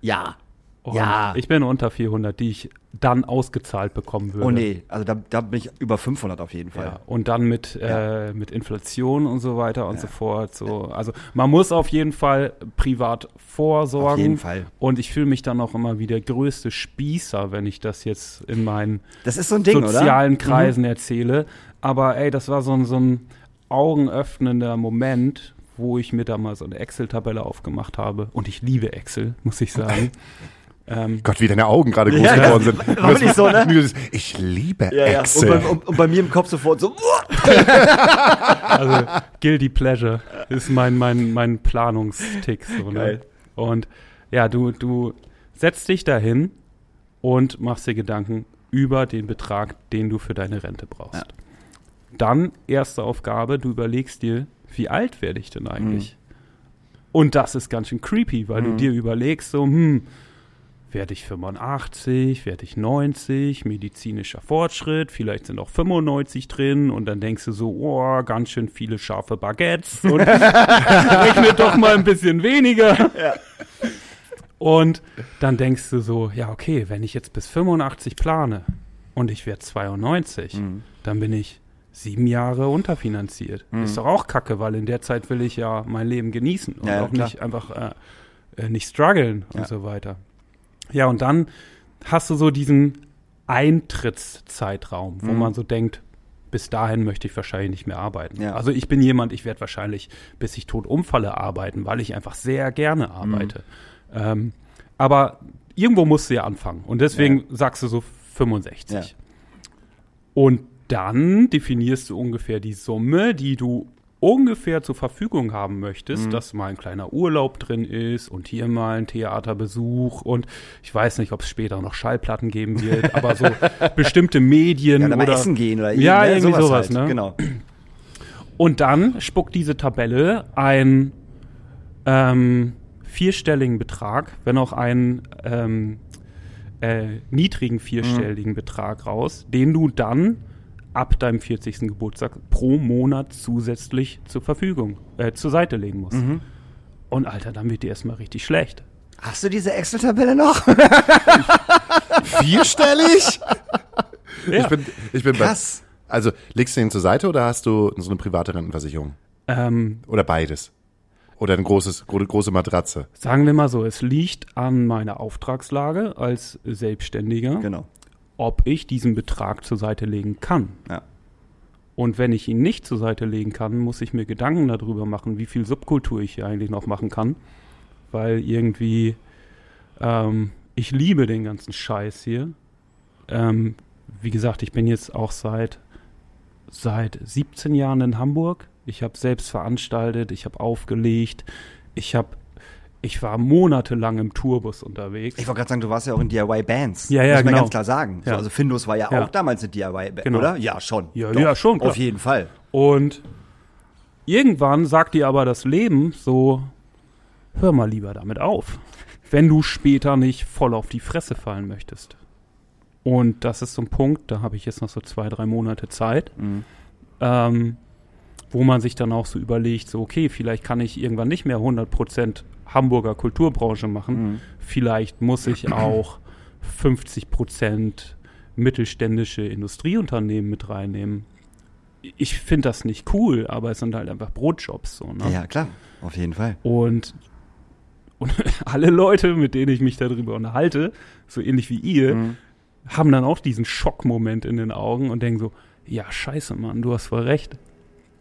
Ja. Oh, ja. Ich bin unter 400, die ich dann ausgezahlt bekommen würde. Oh nee, also da bin ich über 500 auf jeden Fall. Ja, und dann mit Inflation und so weiter und so fort. So. Also man muss auf jeden Fall privat vorsorgen. Auf jeden Fall. Und ich fühle mich dann auch immer wie der größte Spießer, wenn ich das jetzt in meinen sozialen Kreisen erzähle. Aber ey, das war so ein augenöffnender Moment, wo ich mir da mal so eine Excel-Tabelle aufgemacht habe. Und ich liebe Excel, muss ich sagen. Gott, wie deine Augen gerade groß geworden sind. War nicht so, ne? Ich liebe Excel. Und bei mir im Kopf sofort so. Also, Guilty Pleasure ist mein Planungstick. So, ne? Und ja, du setzt dich dahin und machst dir Gedanken über den Betrag, den du für deine Rente brauchst. Ja. Dann, erste Aufgabe, du überlegst dir, wie alt werde ich denn eigentlich? Mhm. Und das ist ganz schön creepy, weil du dir überlegst, so, werde ich 85, werde ich 90, medizinischer Fortschritt, vielleicht sind auch 95 drin und dann denkst du so, oh, ganz schön viele scharfe Baguettes und rechnet doch mal ein bisschen weniger. Ja. Und dann denkst du so, ja, okay, wenn ich jetzt bis 85 plane und ich werde 92, dann bin ich 7 Jahre unterfinanziert. Ist doch auch kacke, weil in der Zeit will ich ja mein Leben genießen und auch nicht einfach nicht strugglen und so weiter. Ja, und dann hast du so diesen Eintrittszeitraum, wo man so denkt, bis dahin möchte ich wahrscheinlich nicht mehr arbeiten. Ja. Also ich bin jemand, ich werde wahrscheinlich, bis ich tot umfalle, arbeiten, weil ich einfach sehr gerne arbeite. Aber irgendwo musst du ja anfangen. Und deswegen sagst du so 65. Ja. Und dann definierst du ungefähr die Summe, die du ungefähr zur Verfügung haben möchtest, dass mal ein kleiner Urlaub drin ist und hier mal ein Theaterbesuch und ich weiß nicht, ob es später noch Schallplatten geben wird, aber so bestimmte Medien ja, oder essen gehen oder irgendwie sowas halt. Ne? Genau. Und dann spuckt diese Tabelle einen vierstelligen Betrag, wenn auch einen niedrigen vierstelligen Betrag raus, den du dann ab deinem 40. Geburtstag pro Monat zusätzlich zur Verfügung, zur Seite legen musst. Und Alter, dann wird dir erstmal richtig schlecht. Hast du diese Excel-Tabelle noch? Vierstellig? Ja. Ich bin krass. Also, legst du den zur Seite oder hast du so eine private Rentenversicherung? Oder beides? Oder eine große Matratze? Sagen wir mal so, es liegt an meiner Auftragslage als Selbstständiger. Genau. Ob ich diesen Betrag zur Seite legen kann. Ja. Und wenn ich ihn nicht zur Seite legen kann, muss ich mir Gedanken darüber machen, wie viel Subkultur ich hier eigentlich noch machen kann. Weil irgendwie, ich liebe den ganzen Scheiß hier. Wie gesagt, ich bin jetzt auch seit 17 Jahren in Hamburg. Ich habe selbst veranstaltet, ich habe aufgelegt, Ich war monatelang im Tourbus unterwegs. Ich wollte gerade sagen, du warst ja auch in DIY-Bands. Ja, muss man ganz klar sagen. Ja. Also Findus war ja auch damals eine DIY-Band, oder? Ja, schon. Ja, schon. Klar. Auf jeden Fall. Und irgendwann sagt dir aber das Leben so, hör mal lieber damit auf, wenn du später nicht voll auf die Fresse fallen möchtest. Und das ist so ein Punkt, da habe ich jetzt noch so 2-3 Monate Zeit, wo man sich dann auch so überlegt, so okay, vielleicht kann ich irgendwann nicht mehr 100% Hamburger Kulturbranche machen. Vielleicht muss ich auch 50% mittelständische Industrieunternehmen mit reinnehmen. Ich finde das nicht cool, aber es sind halt einfach Brotjobs. So, ne? Ja, klar, auf jeden Fall. Und alle Leute, mit denen ich mich darüber unterhalte, so ähnlich wie ihr, haben dann auch diesen Schockmoment in den Augen und denken so, ja, scheiße, Mann, du hast voll recht.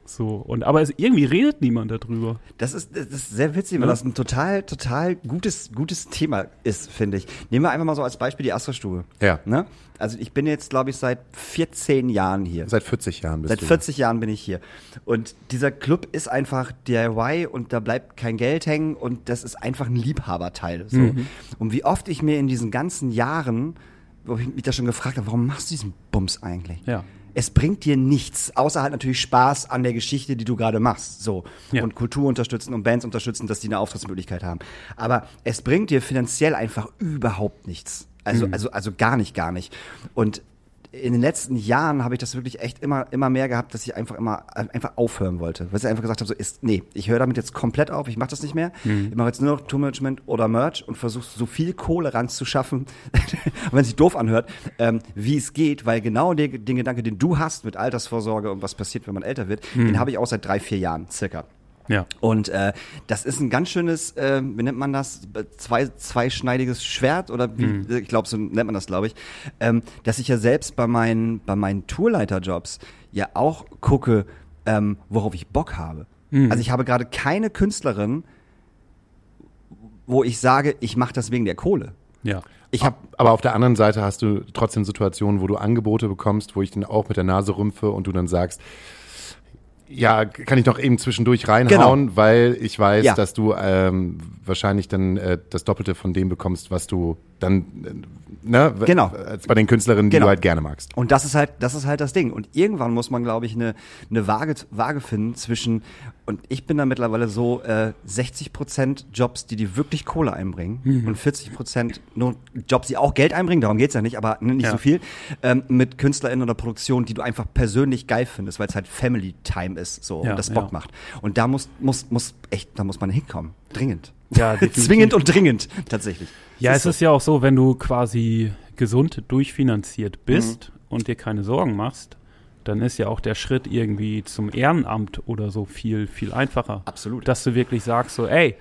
So, aber irgendwie redet niemand darüber. Das ist sehr witzig, weil das ein total gutes Thema ist, finde ich. Nehmen wir einfach mal so als Beispiel die Astra-Stube. Ja. Ne? Also ich bin jetzt, glaube ich, seit 14 Jahren hier. Seit 40 Jahren bist du. Seit 40 Jahren bin ich hier. Und dieser Club ist einfach DIY und da bleibt kein Geld hängen und das ist einfach ein Liebhaberteil. So. Und wie oft ich mir in diesen ganzen Jahren, wo ich mich da schon gefragt habe, warum machst du diesen Bums eigentlich? Ja. Es bringt dir nichts, außer halt natürlich Spaß an der Geschichte, die du gerade machst. So. Ja. Und Kultur unterstützen und Bands unterstützen, dass die eine Auftrittsmöglichkeit haben. Aber es bringt dir finanziell einfach überhaupt nichts. Also gar nicht. Und in den letzten Jahren habe ich das wirklich echt immer mehr gehabt, dass ich einfach aufhören wollte. Weil ich einfach gesagt habe, ich höre damit jetzt komplett auf, ich mache das nicht mehr. Ich mache jetzt nur noch Tourmanagement oder Merch und versuche so viel Kohle ranzuschaffen, wenn es sich doof anhört, wie es geht, weil genau den Gedanke, den du hast mit Altersvorsorge und was passiert, wenn man älter wird, den habe ich auch seit 3-4 Jahren circa. Ja. Und das ist ein ganz schönes, wie nennt man das, zweischneidiges Schwert oder wie, ich glaube, so nennt man das, glaube ich, dass ich ja selbst bei meinen Tourleiterjobs ja auch gucke, worauf ich Bock habe. Mhm. Also ich habe gerade keine Künstlerin, wo ich sage, ich mache das wegen der Kohle. Ja. Aber auf der anderen Seite hast du trotzdem Situationen, wo du Angebote bekommst, wo ich dann auch mit der Nase rümpfe und du dann sagst, ja, kann ich noch eben zwischendurch reinhauen, genau, weil ich weiß, ja, dass du wahrscheinlich dann das Doppelte von dem bekommst, was du dann, genau, als bei den Künstlerinnen, die, genau, du halt gerne magst. Und das ist halt das Ding. Und irgendwann muss man, glaube ich, eine Waage finden zwischen, und ich bin da mittlerweile so 60% Jobs, die wirklich Kohle einbringen, mhm, und 40% nur Jobs, die auch Geld einbringen, darum geht's ja nicht, aber nicht, ja, so viel, mit KünstlerInnen oder Produktionen, die du einfach persönlich geil findest, weil es halt Family Time ist, so, ja, und das Bock, ja, macht. Und da muss man hinkommen. Dringend. Ja, zwingend und dringend, tatsächlich. Ja, es ist ja auch so, wenn du quasi gesund durchfinanziert bist, mhm, und dir keine Sorgen machst, dann ist ja auch der Schritt irgendwie zum Ehrenamt oder so viel, viel einfacher. Absolut. Dass du wirklich sagst so, ey,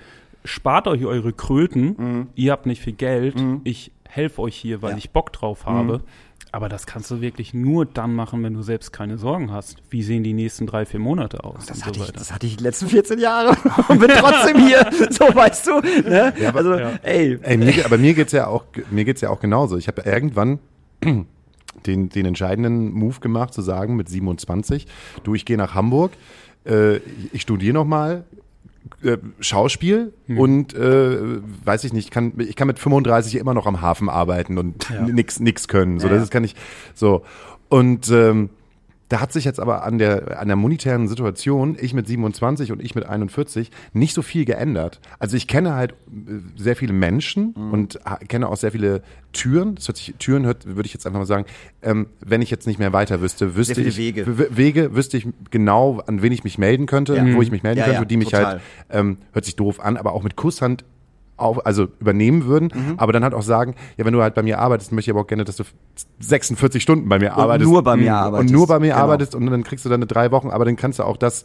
spart euch eure Kröten, mhm, ihr habt nicht viel Geld, mhm, ich helfe euch hier, weil, ja, ich Bock drauf habe. Mhm. Aber das kannst du wirklich nur dann machen, wenn du selbst keine Sorgen hast. Wie sehen die nächsten 3-4 Monate aus? Das hatte ich die letzten 14 Jahre und bin trotzdem hier. So, weißt du. Ne? Ja, aber, also, ja, ey. Mir geht's ja auch genauso. Ich habe irgendwann den entscheidenden Move gemacht, zu sagen mit 27, du, ich gehe nach Hamburg, ich studiere nochmal Schauspiel, hm, und weiß ich nicht, ich kann mit 35 immer noch am Hafen arbeiten und, ja, nix können. So, ja, das kann ich so. Und da hat sich jetzt aber an der monetären Situation, ich mit 27 und ich mit 41, nicht so viel geändert. Also ich kenne halt sehr viele Menschen, mhm, und kenne auch sehr viele Türen. Türen würde ich jetzt einfach mal sagen, wenn ich jetzt nicht mehr weiter wüsste ich Wege, wüsste ich genau, an wen ich mich melden könnte, ja, wo ich mich melden, ja, könnte, ja, die mich total halt, hört sich doof an, aber auch mit Kusshand übernehmen würden, mhm, aber dann halt auch sagen, ja, wenn du halt bei mir arbeitest, möchte ich aber auch gerne, dass du 46 Stunden bei mir arbeitest. Und nur bei mir, genau, arbeitest, und dann kriegst du deine 3 Wochen, aber dann kannst du auch das,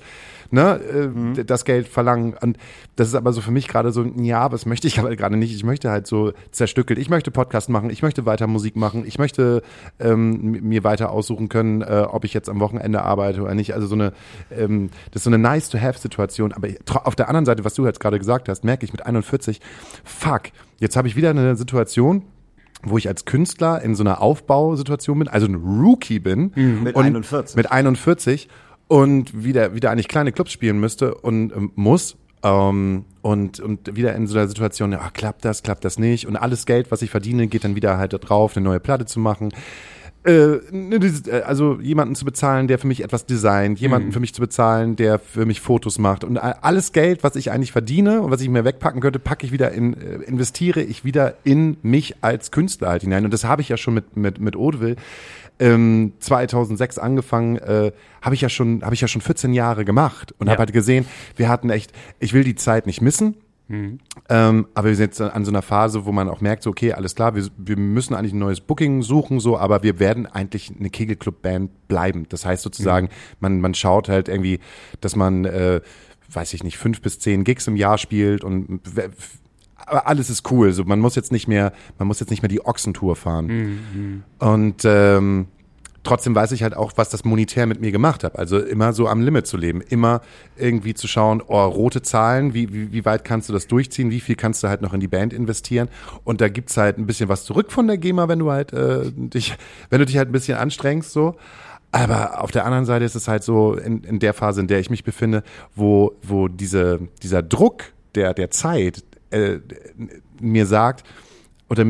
mhm, das Geld verlangen. Und das ist aber so für mich gerade so, ja, was möchte ich aber gerade nicht. Ich möchte halt so zerstückelt. Ich möchte Podcast machen, ich möchte weiter Musik machen, ich möchte mir weiter aussuchen können, ob ich jetzt am Wochenende arbeite oder nicht. Also so eine, das ist so eine Nice-to-have-Situation. Aber auf der anderen Seite, was du jetzt gerade gesagt hast, merke ich mit 41, fuck, jetzt habe ich wieder eine Situation, wo ich als Künstler in so einer Aufbausituation bin, also ein Rookie bin. Mhm. Mit 41 und wieder eigentlich kleine Clubs spielen müsste und muss. Und wieder in so einer Situation, ja, klappt das nicht. Und alles Geld, was ich verdiene, geht dann wieder halt drauf, eine neue Platte zu machen. Also jemanden zu bezahlen, der für mich etwas designt, jemanden für mich zu bezahlen, der für mich Fotos macht, und alles Geld, was ich eigentlich verdiene und was ich mir wegpacken könnte, investiere ich wieder in mich als Künstler halt hinein, und das habe ich ja schon mit Odwill 2006 angefangen, habe ich ja schon 14 Jahre gemacht und, ja, habe halt gesehen, wir hatten echt, ich will die Zeit nicht missen. Mhm. Aber wir sind jetzt an so einer Phase, wo man auch merkt, so, okay, alles klar, wir müssen eigentlich ein neues Booking suchen, so, aber wir werden eigentlich eine Kegelclub-Band bleiben. Das heißt sozusagen, man schaut halt irgendwie, dass man, weiß ich nicht, 5 bis 10 Gigs im Jahr spielt, und aber alles ist cool. So, man muss jetzt nicht mehr die Ochsentour fahren. Mhm. Und trotzdem weiß ich halt auch, was das monetär mit mir gemacht hat. Also immer so am Limit zu leben, immer irgendwie zu schauen, oh, rote Zahlen, wie weit kannst du das durchziehen, wie viel kannst du halt noch in die Band investieren, und da gibt's halt ein bisschen was zurück von der GEMA, wenn du halt dich halt ein bisschen anstrengst, so. Aber auf der anderen Seite ist es halt so, in der Phase, in der ich mich befinde, wo dieser Druck der Zeit mir sagt, oder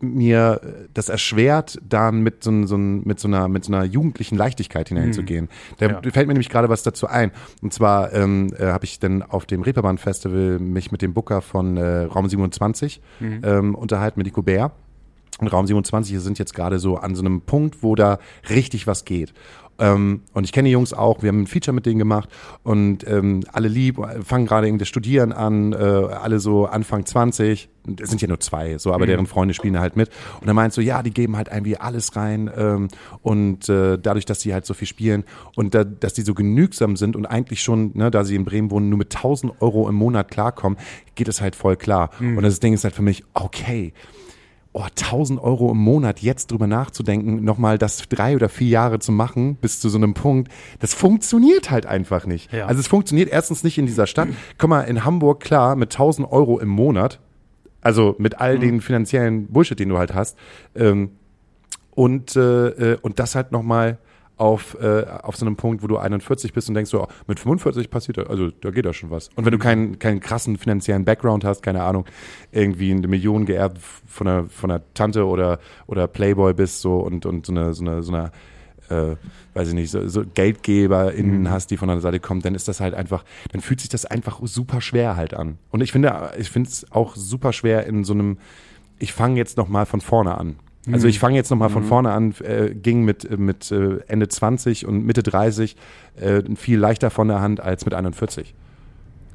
mir das erschwert, da mit so einer jugendlichen Leichtigkeit hineinzugehen. Da, ja, fällt mir nämlich gerade was dazu ein. Und zwar habe ich dann auf dem Reeperbahn Festival mich mit dem Booker von Raum 27 unterhalten, mit Nico Bär. Und Raum 27 sind jetzt gerade so an so einem Punkt, wo da richtig was geht. Und ich kenne die Jungs auch, wir haben ein Feature mit denen gemacht, und alle lieb, fangen gerade irgendwie das Studieren an, alle so Anfang 20, es sind ja nur 2, so, aber deren Freunde spielen halt mit, und dann meinst du, ja, die geben halt irgendwie alles rein, und dadurch, dass sie halt so viel spielen und dass die so genügsam sind und eigentlich schon, da sie in Bremen wohnen, nur mit 1.000 Euro im Monat klarkommen, geht es halt voll klar. Und das Ding ist halt für mich, okay, oh, 1.000 Euro im Monat jetzt drüber nachzudenken, nochmal das 3 oder 4 Jahre zu machen, bis zu so einem Punkt, das funktioniert halt einfach nicht. Ja. Also es funktioniert erstens nicht in dieser Stadt. Guck mal, in Hamburg, klar, mit 1.000 Euro im Monat, also mit all den finanziellen Bullshit, den du halt hast, und das halt nochmal auf so einem Punkt, wo du 41 bist und denkst so, oh, mit 45 passiert, also da geht da schon was. Und wenn du keinen krassen finanziellen Background hast, keine Ahnung, irgendwie eine Million geerbt von einer Tante oder Playboy bist so und so eine GeldgeberInnen hast, die von der Seite kommt, dann ist das halt einfach, dann fühlt sich das einfach super schwer halt an. Und ich finde es auch super schwer in so einem, ich fange jetzt nochmal von vorne an. Also ich fange jetzt nochmal von vorne an, ging mit Ende 20 und Mitte 30 viel leichter von der Hand als mit 41.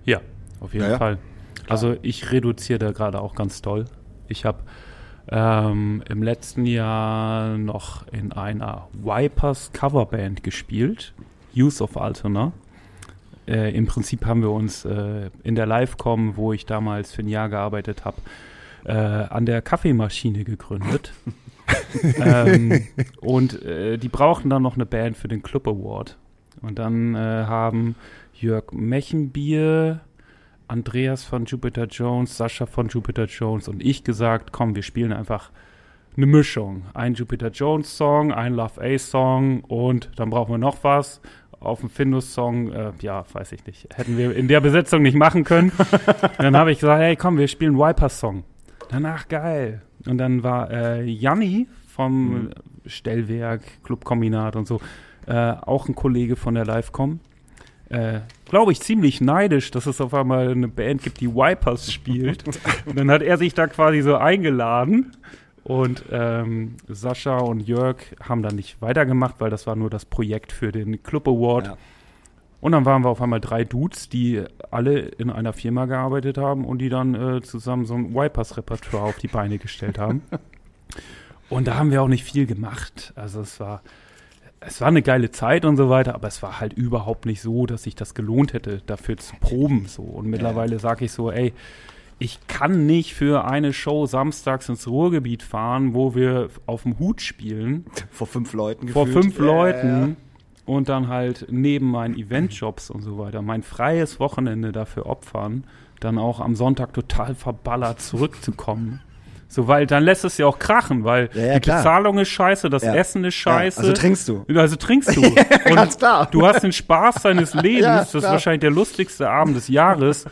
Ja, auf jeden Fall. Klar. Also ich reduziere da gerade auch ganz toll. Ich habe im letzten Jahr noch in einer Wipers Coverband gespielt, Use of Altona. Im Prinzip haben wir uns in der Livecom, wo ich damals für ein Jahr gearbeitet habe, an der Kaffeemaschine gegründet. Und die brauchten dann noch eine Band für den Club Award. Und dann haben Jörg Mechenbier, Andreas von Jupiter Jones, Sascha von Jupiter Jones und ich gesagt, komm, wir spielen einfach eine Mischung. Ein Jupiter Jones Song, ein Love Ace Song und dann brauchen wir noch was. Auf dem Findus-Song, weiß ich nicht. Hätten wir in der Besetzung nicht machen können. Dann habe ich gesagt, hey, komm, wir spielen einen Wiper-Song. Danach geil. Und dann war Janni vom Stellwerk, Clubkombinat und so, auch ein Kollege von der Livecom. Glaube ich, ziemlich neidisch, dass es auf einmal eine Band gibt, die Wipers spielt. Und dann hat er sich da quasi so eingeladen. Und Sascha und Jörg haben dann nicht weitergemacht, weil das war nur das Projekt für den Club Award. Ja. Und dann waren wir auf einmal 3 Dudes, die alle in einer Firma gearbeitet haben und die dann zusammen so ein Wipers-Repertoire auf die Beine gestellt haben. Und da haben wir auch nicht viel gemacht. Also es war eine geile Zeit und so weiter, aber es war halt überhaupt nicht so, dass sich das gelohnt hätte, dafür zu proben. So. Und mittlerweile sage ich so, ey, ich kann nicht für eine Show samstags ins Ruhrgebiet fahren, wo wir auf dem Hut spielen. Vor fünf Leuten. Und dann halt neben meinen Eventjobs und so weiter mein freies Wochenende dafür opfern, dann auch am Sonntag total verballert zurückzukommen. So, weil dann lässt es ja auch krachen, weil die klar. Bezahlung ist scheiße, das Essen ist scheiße. Ja, also trinkst du. Und ganz klar. Du hast den Spaß deines Lebens, das ist wahrscheinlich der lustigste Abend des Jahres,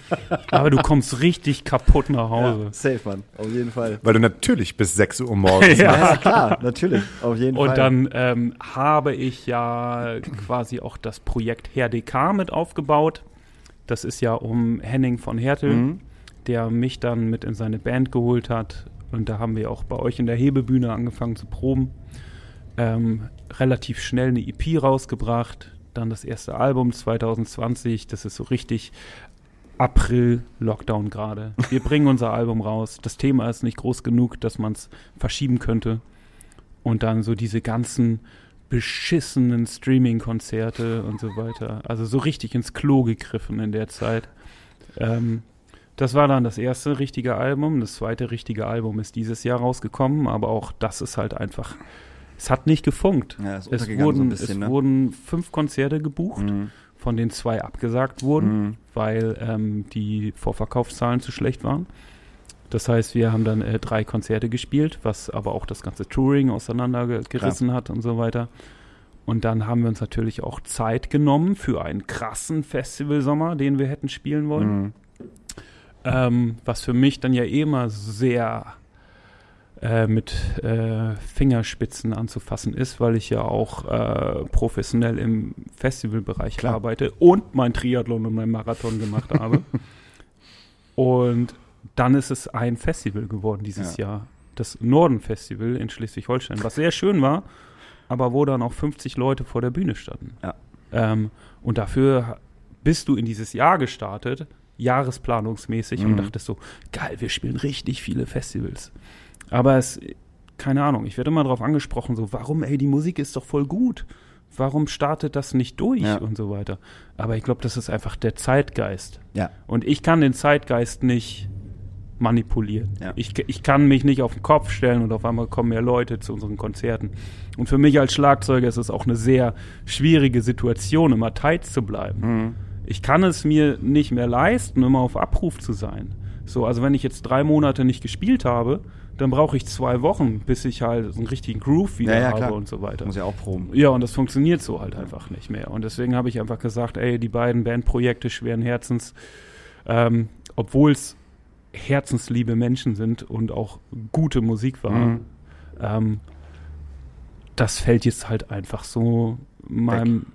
aber du kommst richtig kaputt nach Hause. Ja, safe, Mann, auf jeden Fall. Weil du natürlich bis 6 Uhr morgens ja, klar, natürlich, auf jeden Fall. Und dann habe ich ja quasi auch das Projekt Herr DK mit aufgebaut. Das ist ja um Henning von Hertel, der mich dann mit in seine Band geholt hat. Und da haben wir auch bei euch in der Hebebühne angefangen zu proben. Relativ schnell eine EP rausgebracht. Dann das erste Album 2020. Das ist so richtig April-Lockdown gerade. Wir bringen unser Album raus. Das Thema ist nicht groß genug, dass man es verschieben könnte. Und dann so diese ganzen beschissenen Streaming-Konzerte und so weiter. Also so richtig ins Klo gegriffen in der Zeit. Das war dann das erste richtige Album. Das zweite richtige Album ist dieses Jahr rausgekommen, aber auch das ist halt einfach, es hat nicht gefunkt. Ja, ist untergegangen so ein bisschen, es wurden 5 Konzerte gebucht, von denen 2 abgesagt wurden, weil die Vorverkaufszahlen zu schlecht waren. Das heißt, wir haben dann 3 Konzerte gespielt, was aber auch das ganze Touring auseinandergerissen hat und so weiter. Und dann haben wir uns natürlich auch Zeit genommen für einen krassen Festivalsommer, den wir hätten spielen wollen. Was für mich dann ja immer sehr mit Fingerspitzen anzufassen ist, weil ich ja auch professionell im Festivalbereich arbeite und mein Triathlon und mein Marathon gemacht habe. Und dann ist es ein Festival geworden dieses Jahr, das Norden-Festival in Schleswig-Holstein, was sehr schön war, aber wo dann auch 50 Leute vor der Bühne standen. Ja. Und dafür bist du in dieses Jahr gestartet, jahresplanungsmäßig und dachtest so, geil, wir spielen richtig viele Festivals. Aber keine Ahnung, ich werde immer darauf angesprochen, so, warum, ey, die Musik ist doch voll gut. Warum startet das nicht durch und so weiter? Aber ich glaube, das ist einfach der Zeitgeist. Ja. Und ich kann den Zeitgeist nicht manipuliert. Ja. Ich kann mich nicht auf den Kopf stellen und auf einmal kommen mehr Leute zu unseren Konzerten. Und für mich als Schlagzeuger ist es auch eine sehr schwierige Situation, immer tight zu bleiben. Mhm. Ich kann es mir nicht mehr leisten, immer auf Abruf zu sein. So, also wenn ich jetzt 3 Monate nicht gespielt habe, dann brauche ich 2 Wochen, bis ich halt so einen richtigen Groove wieder habe, klar, und so weiter. Muss ja auch proben. Ja, und das funktioniert so halt einfach nicht mehr. Und deswegen habe ich einfach gesagt, ey, die beiden Bandprojekte schweren Herzens, obwohl es herzensliebe Menschen sind und auch gute Musik war, das fällt jetzt halt einfach so meinem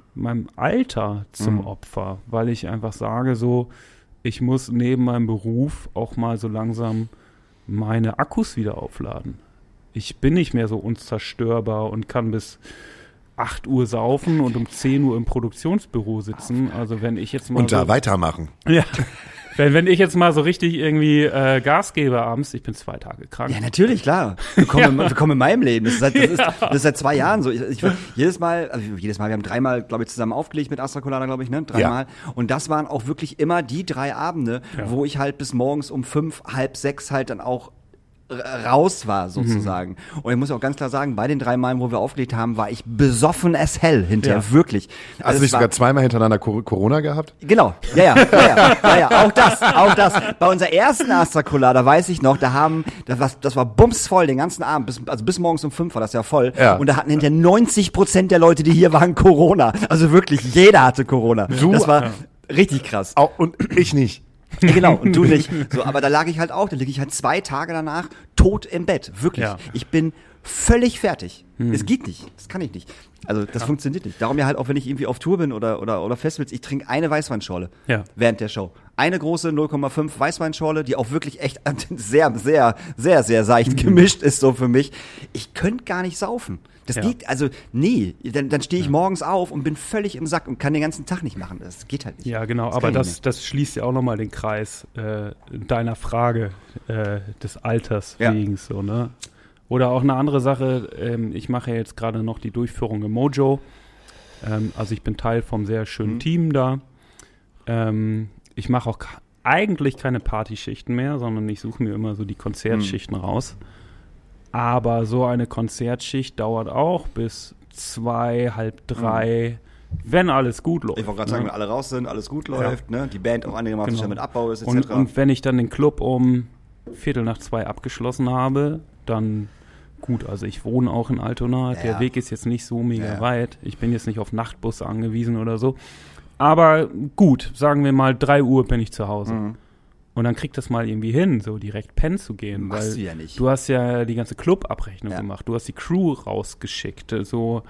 Alter zum Opfer, weil ich einfach sage so, ich muss neben meinem Beruf auch mal so langsam meine Akkus wieder aufladen. Ich bin nicht mehr so unzerstörbar und kann bis 8 Uhr saufen und um 10 Uhr im Produktionsbüro sitzen. Also wenn ich jetzt mal... Und da so weitermachen. Ja, wenn ich jetzt mal so richtig irgendwie Gas gebe abends, ich bin 2 Tage krank. Ja, natürlich, klar. Willkommen in meinem Leben. Das ist seit 2 Jahren so. Ich jedes Mal, wir haben 3-mal, glaube ich, zusammen aufgelegt mit Astra Colada, glaube ich, ne? 3-mal. Ja. Und das waren auch wirklich immer die 3 Abende, wo ich halt bis morgens um 5, halb 6 halt dann auch raus war, sozusagen. Mhm. Und ich muss auch ganz klar sagen, bei den 3 Malen, wo wir aufgelegt haben, war ich besoffen as hell hinterher, wirklich. Also hast du nicht sogar 2-mal hintereinander Corona gehabt? Genau, ja, auch das. Bei unserer ersten Astra Colada, da weiß ich noch, das war bumsvoll den ganzen Abend, bis morgens um 5 war das ja voll. Ja. Und da hatten hinterher 90% der Leute, die hier waren, Corona. Also wirklich, jeder hatte Corona. Das war richtig krass. Auch, und ich nicht. Genau, und du nicht. So, aber da liege ich halt 2 Tage danach tot im Bett. Wirklich. Ja. Ich bin völlig fertig. Es geht nicht. Das kann ich nicht. Also, das funktioniert nicht. Darum ja halt auch, wenn ich irgendwie auf Tour bin oder Festivals, ich trinke eine Weißweinschorle während der Show. Eine große 0,5 Weißweinschorle, die auch wirklich echt sehr, sehr, sehr, sehr seicht gemischt ist, so für mich. Ich könnte gar nicht saufen. Das liegt, also nee, dann stehe ich morgens auf und bin völlig im Sack und kann den ganzen Tag nicht machen. Das geht halt nicht. Ja, genau, aber das schließt ja auch nochmal den Kreis deiner Frage des Alters wegen so, ne? Oder auch eine andere Sache, ich mache ja jetzt gerade noch die Durchführung im Mojo. Also ich bin Teil vom sehr schönen Team da. Ich mache auch eigentlich keine Partyschichten mehr, sondern ich suche mir immer so die Konzertschichten raus. Aber so eine Konzertschicht dauert auch bis 2, halb 3, wenn alles gut läuft. Ich wollte gerade sagen, wenn alle raus sind, alles gut läuft, ne? Die Band auch einigermaßen mit Abbau ist, etc. Und wenn ich dann den Club um 1/4 nach 2 abgeschlossen habe, dann gut, also ich wohne auch in Altona, der Weg ist jetzt nicht so mega weit, ich bin jetzt nicht auf Nachtbusse angewiesen oder so, aber gut, sagen wir mal 3 Uhr bin ich zu Hause und dann kriegt das mal irgendwie hin, so direkt pennen zu gehen, machst weil du ja nicht. Du hast ja die ganze Club-Abrechnung gemacht, du hast die Crew rausgeschickt, so,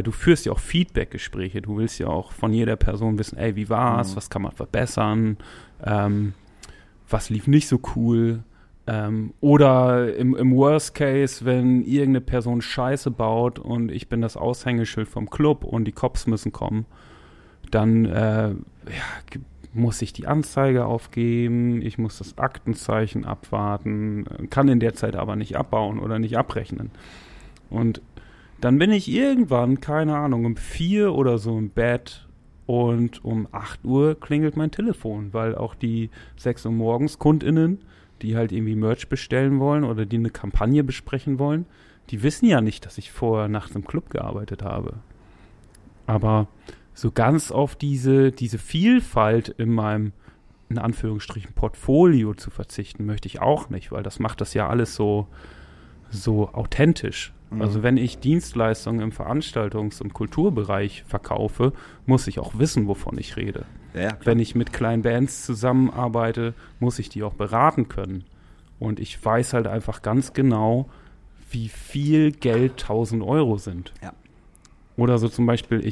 du führst ja auch Feedback-Gespräche, du willst ja auch von jeder Person wissen, ey, wie war's, was kann man verbessern, was lief nicht so cool. Oder im Worst Case, wenn irgendeine Person Scheiße baut und ich bin das Aushängeschild vom Club und die Cops müssen kommen, dann muss ich die Anzeige aufgeben, ich muss das Aktenzeichen abwarten, kann in der Zeit aber nicht abbauen oder nicht abrechnen. Und dann bin ich irgendwann, keine Ahnung, um 4 oder so im Bett. Und um 8 Uhr klingelt mein Telefon, weil auch die 6 Uhr morgens KundInnen, die halt irgendwie Merch bestellen wollen oder die eine Kampagne besprechen wollen, die wissen ja nicht, dass ich vorher nachts im Club gearbeitet habe. Aber so ganz auf diese Vielfalt in meinem, in Anführungsstrichen, Portfolio zu verzichten, möchte ich auch nicht, weil das macht das ja alles so authentisch. Also wenn ich Dienstleistungen im Veranstaltungs- und Kulturbereich verkaufe, muss ich auch wissen, wovon ich rede. Ja, wenn ich mit kleinen Bands zusammenarbeite, muss ich die auch beraten können. Und ich weiß halt einfach ganz genau, wie viel Geld 1.000 Euro sind. Ja. Oder so zum Beispiel,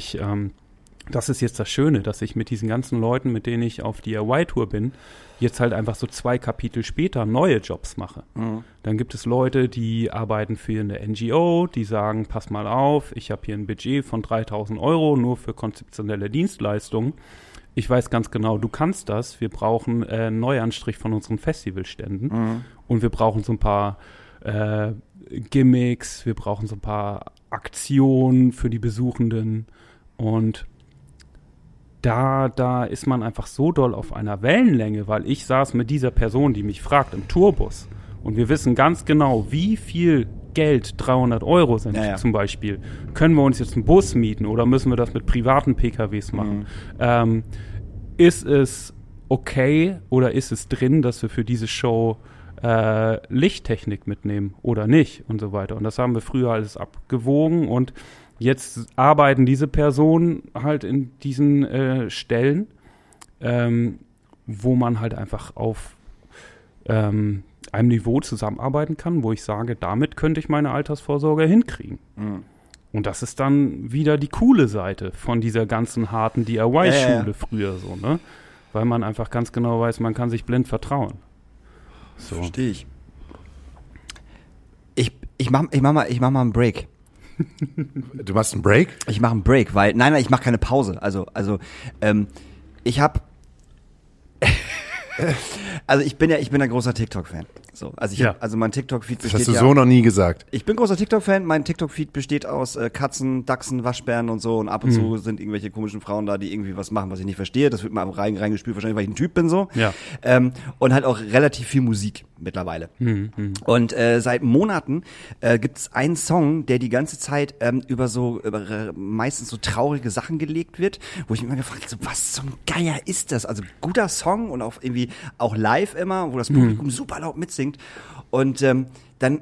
das ist jetzt das Schöne, dass ich mit diesen ganzen Leuten, mit denen ich auf DIY-Tour bin, jetzt halt einfach so 2 Kapitel später neue Jobs mache. Mhm. Dann gibt es Leute, die arbeiten für eine NGO, die sagen, pass mal auf, ich habe hier ein Budget von 3.000 Euro nur für konzeptionelle Dienstleistungen. Ich weiß ganz genau, du kannst das. Wir brauchen einen Neuanstrich von unseren Festivalständen und wir brauchen so ein paar Gimmicks, wir brauchen so ein paar Aktionen für die Besuchenden und da ist man einfach so doll auf einer Wellenlänge, weil ich saß mit dieser Person, die mich fragt, im Tourbus. Und wir wissen ganz genau, wie viel Geld 300 € sind zum Beispiel. Können wir uns jetzt einen Bus mieten oder müssen wir das mit privaten PKWs machen? Mhm. Ist es okay oder ist es drin, dass wir für diese Show Lichttechnik mitnehmen oder nicht und so weiter? Und das haben wir früher alles abgewogen und jetzt arbeiten diese Personen halt in diesen Stellen, wo man halt einfach auf einem Niveau zusammenarbeiten kann, wo ich sage, damit könnte ich meine Altersvorsorge hinkriegen. Mhm. Und das ist dann wieder die coole Seite von dieser ganzen harten DIY-Schule früher so, ne? Weil man einfach ganz genau weiß, man kann sich blind vertrauen. So. Verstehe ich. Ich mach mal einen Break. Du machst einen Break? Ich mache einen Break, weil, nein, ich mache keine Pause. Also, ich habe also ich bin ein großer TikTok-Fan. So, also also mein TikTok-Feed besteht. Das hast du so noch nie gesagt. Ich bin großer TikTok-Fan. Mein TikTok-Feed besteht aus Katzen, Dachsen, Waschbären und so. Und ab und zu sind irgendwelche komischen Frauen da, die irgendwie was machen, was ich nicht verstehe. Das wird mir reingespült, wahrscheinlich, weil ich ein Typ bin so. Ja. Und halt auch relativ viel Musik mittlerweile. Mhm. Und seit Monaten gibt es einen Song, der die ganze Zeit über meistens so traurige Sachen gelegt wird, wo ich mich immer gefragt habe, so, was zum Geier ist das? Also guter Song und auch irgendwie auch live immer, wo das Publikum super laut mitsingt. Und dann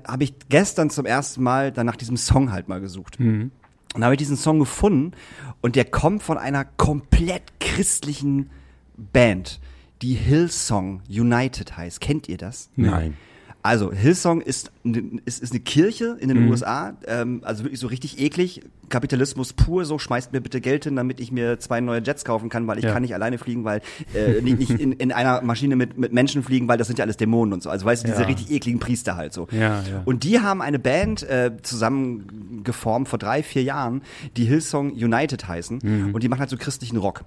habe ich gestern zum ersten Mal dann nach diesem Song halt mal gesucht. Mhm. Und dann habe ich diesen Song gefunden und der kommt von einer komplett christlichen Band, die Hillsong United heißt. Kennt ihr das? Nein. Also Hillsong ist eine Kirche in den USA, also wirklich so richtig eklig, Kapitalismus pur, so schmeißt mir bitte Geld hin, damit ich mir 2 neue Jets kaufen kann, weil ich kann nicht alleine fliegen, weil nicht in einer Maschine mit Menschen fliegen, weil das sind ja alles Dämonen und so. Also weißt du, diese richtig ekligen Priester halt so. Ja. Und die haben eine Band zusammen geformt vor 3-4 Jahren, die Hillsong United heißen und die machen halt so christlichen Rock.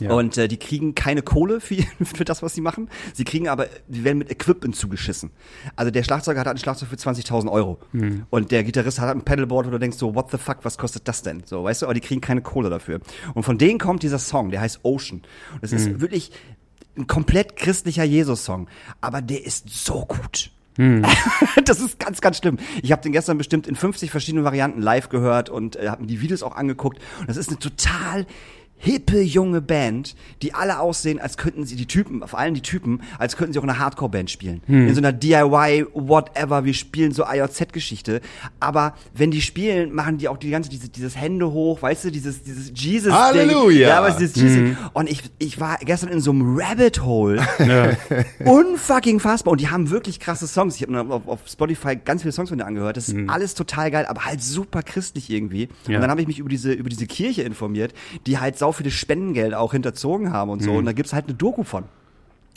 Ja. Und die kriegen keine Kohle für das, was sie machen. Sie kriegen aber, die werden mit Equipment zugeschissen. Also der Schlagzeuger hat ein Schlagzeug für 20.000 €. Mhm. Und der Gitarrist hat ein Pedalboard, wo du denkst so, what the fuck, was kostet das denn? So, weißt du, aber die kriegen keine Kohle dafür. Und von denen kommt dieser Song, der heißt Ocean. Und das ist wirklich ein komplett christlicher Jesus-Song. Aber der ist so gut. Das ist ganz, ganz schlimm. Ich habe den gestern bestimmt in 50 verschiedenen Varianten live gehört und habe mir die Videos auch angeguckt. Und das ist eine total hippe junge Band, die alle aussehen, als könnten sie vor allem die Typen, als könnten sie auch eine Hardcore-Band spielen. In so einer DIY, whatever, wir spielen so AJZ-Geschichte. Aber wenn die spielen, machen die auch die ganze, dieses Hände hoch, weißt du, dieses Jesus-Ding. Halleluja! Ja, weißt du, dieses Jesus. Und ich war gestern in so einem Rabbit-Hole. Ja. Unfucking fassbar. Und die haben wirklich krasse Songs. Ich habe auf Spotify ganz viele Songs von denen angehört. Das ist alles total geil, aber halt super christlich irgendwie. Ja. Und dann habe ich mich über diese Kirche informiert, die halt sau viele Spendengeld auch hinterzogen haben und so. Und da gibt's halt eine Doku von.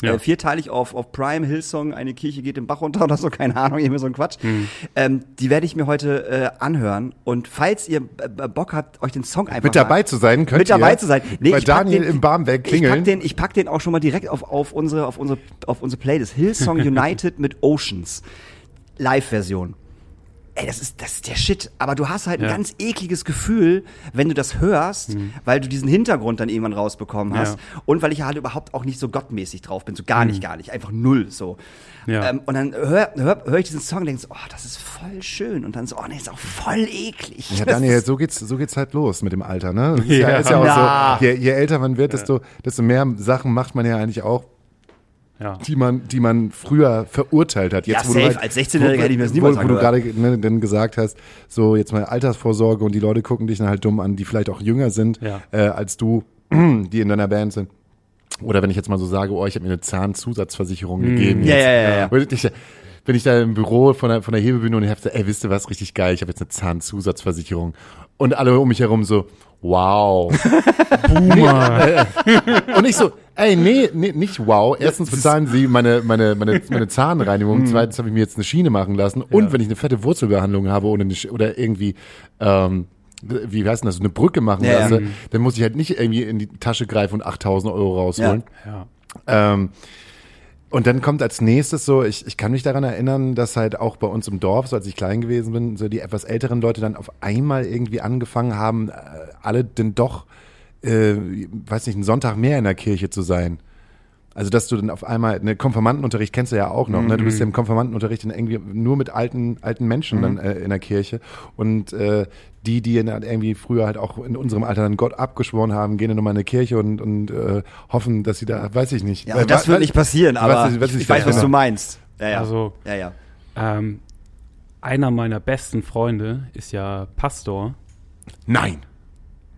Ja. Vierteilig auf Prime, Hillsong, eine Kirche geht den Bach runter oder so, keine Ahnung, irgendwie so ein Quatsch. Die werde ich mir heute anhören. Und falls ihr Bock habt, euch den Song einfach Mit dabei zu sein. Nee, bei Daniel im Barmbek klingeln. Ich pack den auch schon mal direkt auf unsere Playlist. Hillsong United mit Oceans. Live-Version. Ey, das ist der Shit. Aber du hast halt ein ganz ekliges Gefühl, wenn du das hörst, weil du diesen Hintergrund dann irgendwann rausbekommen hast. Ja. Und weil ich halt überhaupt auch nicht so gottmäßig drauf bin. So gar nicht. Einfach null so. Ja. Und dann hör ich diesen Song und denke so, oh, das ist voll schön. Und dann so, oh, nee, ist auch voll eklig. Ja, Daniel, so geht's halt los mit dem Alter, ne? Das ist ja auch so, je älter man wird, desto mehr Sachen macht man ja eigentlich auch. Ja. Die man früher verurteilt hat. Jetzt, ja, safe. Als 16-Jähriger hätte ich mir das niemals sagen. Wo du gerade dann gesagt hast, so jetzt mal Altersvorsorge und die Leute gucken dich dann halt dumm an, die vielleicht auch jünger sind als du, die in deiner Band sind. Oder wenn ich jetzt mal so sage, oh, ich habe mir eine Zahnzusatzversicherung gegeben. Ja. Bin ich da im Büro von der Hebebühne und ich hab gesagt, ey, wisst ihr was, richtig geil, ich habe jetzt eine Zahnzusatzversicherung. Und alle um mich herum so, wow. Boomer. Und ich so, ey, nee, nicht wow. Erstens bezahlen sie meine Zahnreinigung. Zweitens habe ich mir jetzt eine Schiene machen lassen. Und wenn ich eine fette Wurzelbehandlung habe oder irgendwie wie heißt denn das, eine Brücke machen lasse, dann muss ich halt nicht irgendwie in die Tasche greifen und 8.000 € rausholen. Ja. Und dann kommt als nächstes so, ich kann mich daran erinnern, dass halt auch bei uns im Dorf, so als ich klein gewesen bin, so die etwas älteren Leute dann auf einmal irgendwie angefangen haben, alle denn doch weiß nicht, einen Sonntag mehr in der Kirche zu sein. Also, dass du dann auf einmal, ne, Konfirmandenunterricht kennst du ja auch noch, ne? Du bist ja im Konfirmandenunterricht dann irgendwie nur mit alten Menschen dann in der Kirche. Und die irgendwie früher halt auch in unserem Alter dann Gott abgeschworen haben, gehen dann nochmal in eine Kirche und hoffen, dass sie da, weiß ich nicht. Ja, das wird nicht passieren, aber ich weiß, was du meinst. Ja. Also, ja. Einer meiner besten Freunde ist ja Pastor. Nein!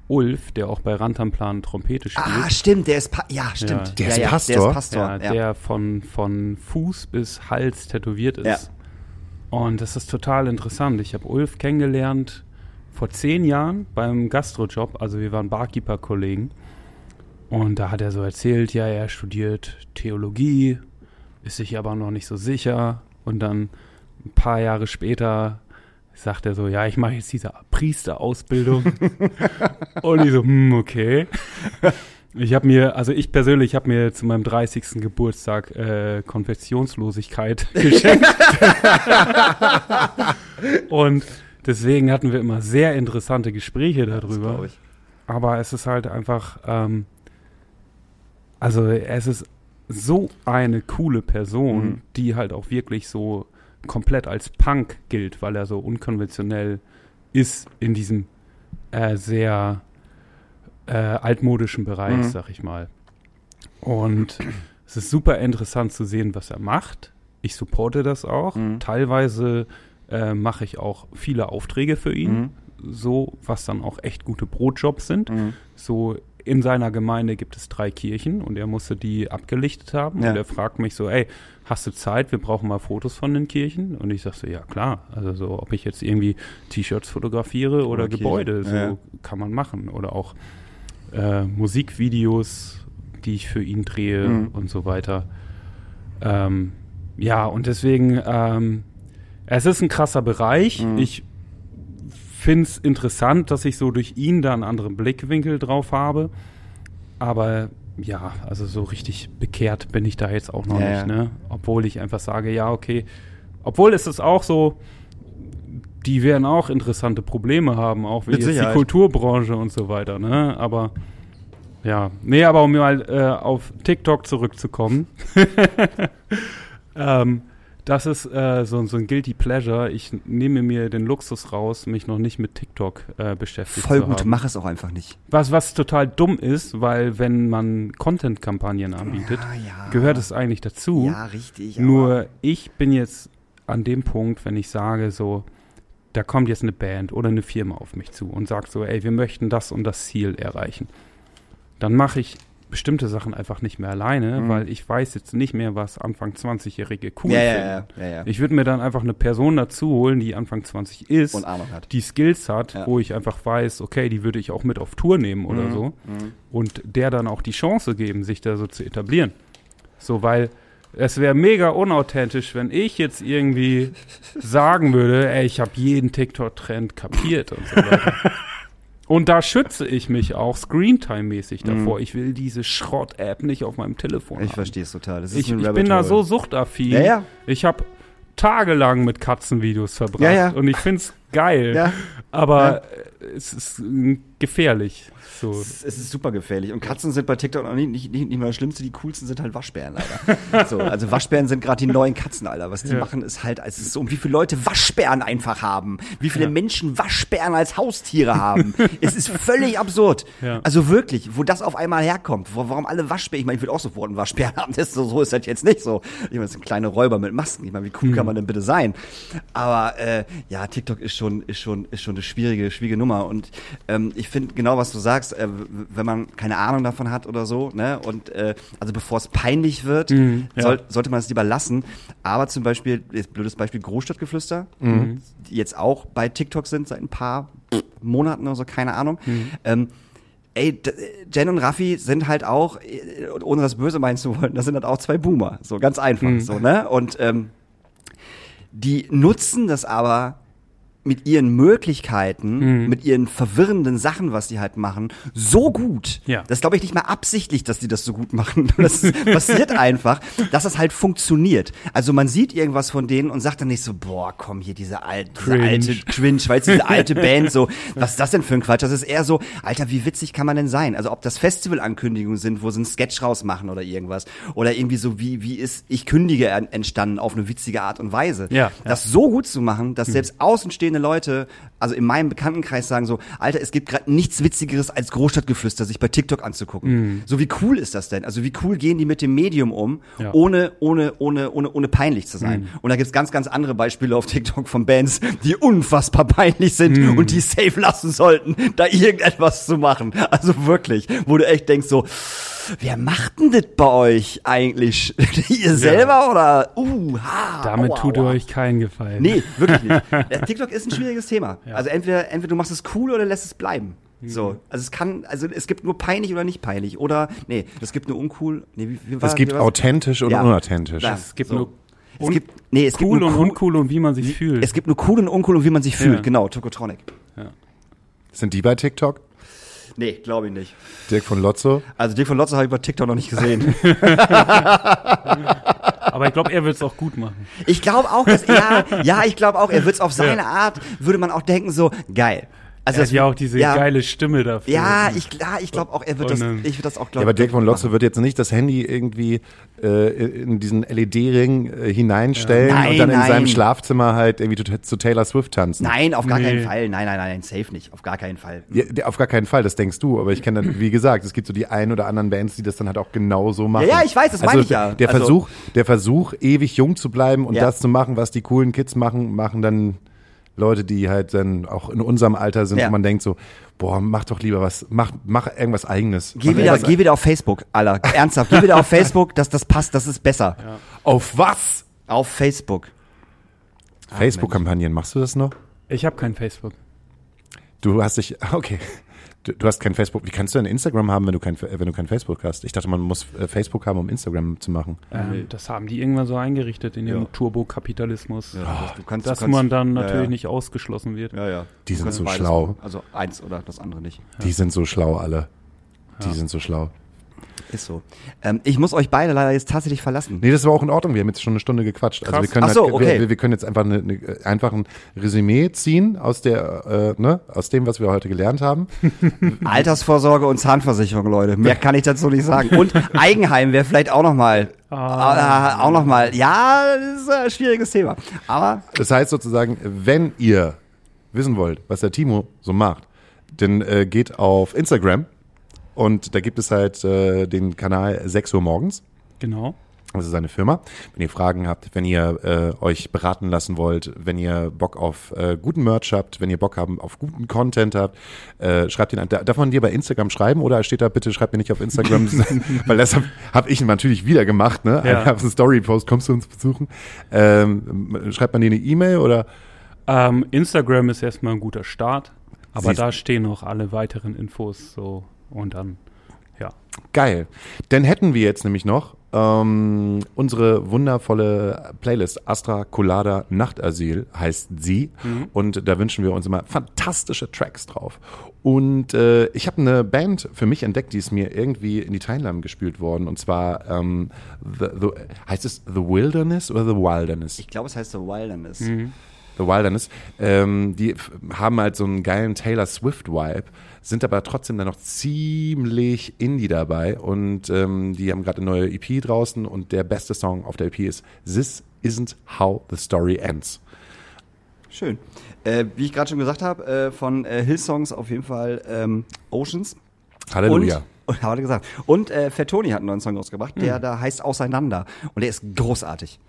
Ulf, der auch bei Rantanplan Trompete spielt. Ah, stimmt, der ist stimmt. Ja. Der ist Pastor. Der ist Pastor. Ja. Der von Fuß bis Hals tätowiert ist. Ja. Und das ist total interessant. Ich habe Ulf kennengelernt vor 10 Jahren beim Gastrojob. Also wir waren Barkeeper-Kollegen. Und da hat er so erzählt, ja, er studiert Theologie, ist sich aber noch nicht so sicher. Und dann ein paar Jahre später sagt er so, ja, ich mache jetzt diese Priesterausbildung. Und ich so, okay. Ich persönlich habe mir zu meinem 30. Geburtstag Konfessionslosigkeit geschenkt. Und deswegen hatten wir immer sehr interessante Gespräche darüber. Das glaub ich. Aber es ist halt einfach, es ist so eine coole Person, die halt auch wirklich so komplett als Punk gilt, weil er so unkonventionell ist in diesem sehr altmodischen Bereich, sag ich mal. Und es ist super interessant zu sehen, was er macht. Ich supporte das auch. Teilweise mache ich auch viele Aufträge für ihn, so, was dann auch echt gute Brotjobs sind. So, in seiner Gemeinde gibt es 3 Kirchen und er musste die abgelichtet haben. Ja. Und er fragt mich so, ey, hast du Zeit? Wir brauchen mal Fotos von den Kirchen. Und ich sag so, ja klar. Also so, ob ich jetzt irgendwie T-Shirts fotografiere oder Gebäude, so kann man machen. Oder auch Musikvideos, die ich für ihn drehe und so weiter. Und deswegen, es ist ein krasser Bereich. Ich finde es interessant, dass ich so durch ihn da einen anderen Blickwinkel drauf habe. Aber ja, also so richtig bekehrt bin ich da jetzt auch noch nicht. Ne? Obwohl ich einfach sage, ja, okay. Obwohl ist es auch so, die werden auch interessante Probleme haben, auch wie jetzt die Kulturbranche und so weiter. Ne? Aber ja, aber um mal auf TikTok zurückzukommen. Das ist so ein Guilty Pleasure. Ich nehme mir den Luxus raus, mich noch nicht mit TikTok beschäftigt zu haben. Voll gut, mach es auch einfach nicht. Was total dumm ist, weil wenn man Content-Kampagnen anbietet, gehört es eigentlich dazu. Ja, richtig. Nur ich bin jetzt an dem Punkt, wenn ich sage so, da kommt jetzt eine Band oder eine Firma auf mich zu und sagt so, ey, wir möchten das und das Ziel erreichen. Dann mache ich bestimmte Sachen einfach nicht mehr alleine, weil ich weiß jetzt nicht mehr, was Anfang 20-Jährige cool finden. Ja. Ich würde mir dann einfach eine Person dazu holen, die Anfang 20 ist, und Ahnung hat, die Skills hat, wo ich einfach weiß, okay, die würde ich auch mit auf Tour nehmen oder so und der dann auch die Chance geben, sich da so zu etablieren. So, weil es wäre mega unauthentisch, wenn ich jetzt irgendwie sagen würde, ey, ich habe jeden TikTok-Trend kapiert und so weiter. Und da schütze ich mich auch Screentime-mäßig davor. Ich will diese Schrott-App nicht auf meinem Telefon haben. Ich verstehe es total. Das ist ich bin da so suchtaffin. Ja. Ich habe tagelang mit Katzenvideos verbracht. Ja. Und ich finde es geil. Ja. Aber es ist gefährlich. So. Es ist super gefährlich. Und Katzen sind bei TikTok noch nicht mal das Schlimmste. Die coolsten sind halt Waschbären, Alter. So, also Waschbären sind gerade die neuen Katzen, Alter. Was die machen, ist halt, es ist so, um wie viele Leute Waschbären einfach haben. Wie viele Menschen Waschbären als Haustiere haben. Es ist völlig absurd. Ja. Also wirklich, wo das auf einmal herkommt. Warum alle Waschbären? Ich meine, ich würde auch sofort einen Waschbären haben. Das ist so ist das jetzt nicht so. Ich meine, das sind kleine Räuber mit Masken. Ich meine, wie cool kann man denn bitte sein? Aber TikTok ist schon eine schwierige Nummer. Und ich finde genau, was du sagst, wenn man keine Ahnung davon hat oder so, ne? Und also bevor es peinlich wird, sollte man es lieber lassen. Aber zum Beispiel, jetzt blödes Beispiel, Großstadtgeflüster, die jetzt auch bei TikTok sind seit ein paar Monaten oder so, keine Ahnung. Jen und Raffi sind halt auch, ohne das Böse meinen zu wollen, das sind halt auch 2 Boomer. So, ganz einfach. So, ne? Und die nutzen das aber mit ihren Möglichkeiten, mit ihren verwirrenden Sachen, was die halt machen, so gut. Ja. Das glaube ich nicht mal absichtlich, dass die das so gut machen. Das passiert einfach, dass das halt funktioniert. Also man sieht irgendwas von denen und sagt dann nicht so, boah, komm hier, diese alte Cringe, weil es diese alte Band so, was ist das denn für ein Quatsch? Das ist eher so, Alter, wie witzig kann man denn sein? Also ob das Festival-Ankündigungen sind, wo sie einen Sketch rausmachen oder irgendwas. Oder irgendwie so, wie ist Ich kündige entstanden auf eine witzige Art und Weise. Ja. Das so gut zu machen, dass selbst außenstehende Leute, also in meinem Bekanntenkreis sagen so, Alter, es gibt gerade nichts Witzigeres als Großstadtgeflüster, sich bei TikTok anzugucken. Mm. So, wie cool ist das denn? Also wie cool gehen die mit dem Medium um, ja, ohne peinlich zu sein? Mm. Und da gibt's ganz, ganz andere Beispiele auf TikTok von Bands, die unfassbar peinlich sind und die safe lassen sollten, da irgendetwas zu machen. Also wirklich, wo du echt denkst so, wer macht denn das bei euch eigentlich? Ihr selber oder? Damit tut ihr euch keinen Gefallen. Nee, wirklich nicht. TikTok ist ein schwieriges Thema. Ja. Also entweder du machst es cool oder lässt es bleiben. So, also es gibt nur peinlich oder nicht peinlich oder nee, es gibt nur uncool. Nee, es gibt authentisch und unauthentisch. Es gibt nur cool und uncool und wie man sich fühlt. Es gibt nur cool und uncool und wie man sich fühlt. Genau, Tokotronic. Ja. Sind die bei TikTok? Nee, glaube ich nicht. Dirk von Lowtzow? Also Dirk von Lowtzow habe ich bei TikTok noch nicht gesehen. Aber ich glaube, er wird es auch gut machen. Ich glaube auch, dass er wird es auf seine Art, würde man auch denken, so geil. Also er hat ja auch diese geile Stimme dafür. Ja, ich glaube auch, er wird das auch. Aber Dirk von Lowtzow wird jetzt nicht das Handy irgendwie in diesen LED-Ring hineinstellen und dann in seinem Schlafzimmer halt irgendwie zu Taylor Swift tanzen. Nein, auf gar keinen Fall. Nein, safe nicht. Auf gar keinen Fall. Ja, auf gar keinen Fall, das denkst du. Aber ich kenne dann, wie gesagt, es gibt so die ein oder anderen Bands, die das dann halt auch genau so machen. Ja, ich weiß, das meine ich ja. Der Versuch, ewig jung zu bleiben und das zu machen, was die coolen Kids machen dann Leute, die halt dann auch in unserem Alter sind, wo man denkt so, boah, mach doch lieber was, mach irgendwas Eigenes. Geh wieder auf Facebook, Alter. Ernsthaft, geh wieder auf Facebook, dass das passt, das ist besser. Ja. Auf was? Auf Facebook. Facebook-Kampagnen, machst du das noch? Ich habe kein Facebook. Du hast kein Facebook. Wie kannst du denn Instagram haben, wenn du kein Facebook hast? Ich dachte, man muss Facebook haben, um Instagram zu machen. Das haben die irgendwann so eingerichtet in ihrem Turbokapitalismus. Ja, dass man dann natürlich nicht ausgeschlossen wird. Ja, ja. Die sind so schlau. Machen. Also eins oder das andere nicht. Ja. Die sind so schlau alle. Die sind so schlau. Ist so. Ich muss euch beide leider jetzt tatsächlich verlassen. Nee, das war auch in Ordnung. Wir haben jetzt schon eine Stunde gequatscht. Krass. Also wir können jetzt einfach ein Resümee ziehen aus dem, was wir heute gelernt haben. Altersvorsorge und Zahnversicherung, Leute. Mehr kann ich dazu nicht sagen. Und Eigenheim wäre vielleicht auch nochmal. Das ist ein schwieriges Thema. Aber das heißt sozusagen, wenn ihr wissen wollt, was der Timo so macht, dann geht auf Instagram. Und da gibt es halt den Kanal 6 Uhr morgens. Genau. Das ist seine Firma. Wenn ihr Fragen habt, wenn ihr euch beraten lassen wollt, wenn ihr Bock auf guten Merch habt, wenn ihr Bock haben auf guten Content habt, schreibt ihn an. Darf man dir bei Instagram schreiben oder steht da, bitte schreibt mir nicht auf Instagram, weil das hab ich natürlich wieder gemacht, ne? Ja. Einfach einen Story-Post, kommst du uns besuchen? Schreibt man dir eine E-Mail oder? Instagram ist erstmal ein guter Start, aber da stehen noch alle weiteren Infos so. Und dann, Geil. Dann hätten wir jetzt nämlich noch unsere wundervolle Playlist Astra Colada Nachtasyl heißt sie. Mhm. Und da wünschen wir uns immer fantastische Tracks drauf. Und ich habe eine Band für mich entdeckt, die ist mir irgendwie in die Timeline gespült worden. Und zwar, heißt es The Wilderness oder The Wilderness? Ich glaube, es heißt The Wilderness. Mhm. The Wilderness, die haben halt so einen geilen Taylor Swift-Vibe, sind aber trotzdem dann noch ziemlich Indie dabei und die haben gerade eine neue EP draußen und der beste Song auf der EP ist This Isn't How the Story Ends. Schön. Wie ich gerade schon gesagt habe, von Hillsongs auf jeden Fall Oceans. Halleluja. Und Fatoni hat einen neuen Song rausgebracht, der da heißt Auseinander und der ist großartig.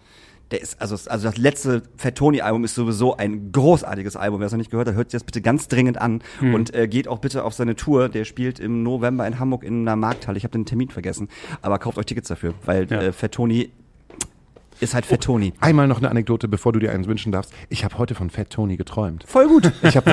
Der ist, also das letzte Fatoni-Album ist sowieso ein großartiges Album. Wer es noch nicht gehört hat, hört sich das bitte ganz dringend an und geht auch bitte auf seine Tour. Der spielt im November in Hamburg in einer Markthalle. Ich habe den Termin vergessen, aber kauft euch Tickets dafür, weil Fatoni Ist halt Fatoni. Oh, einmal noch eine Anekdote, bevor du dir einen wünschen darfst. Ich habe heute von Fatoni geträumt. Voll gut. Ich habe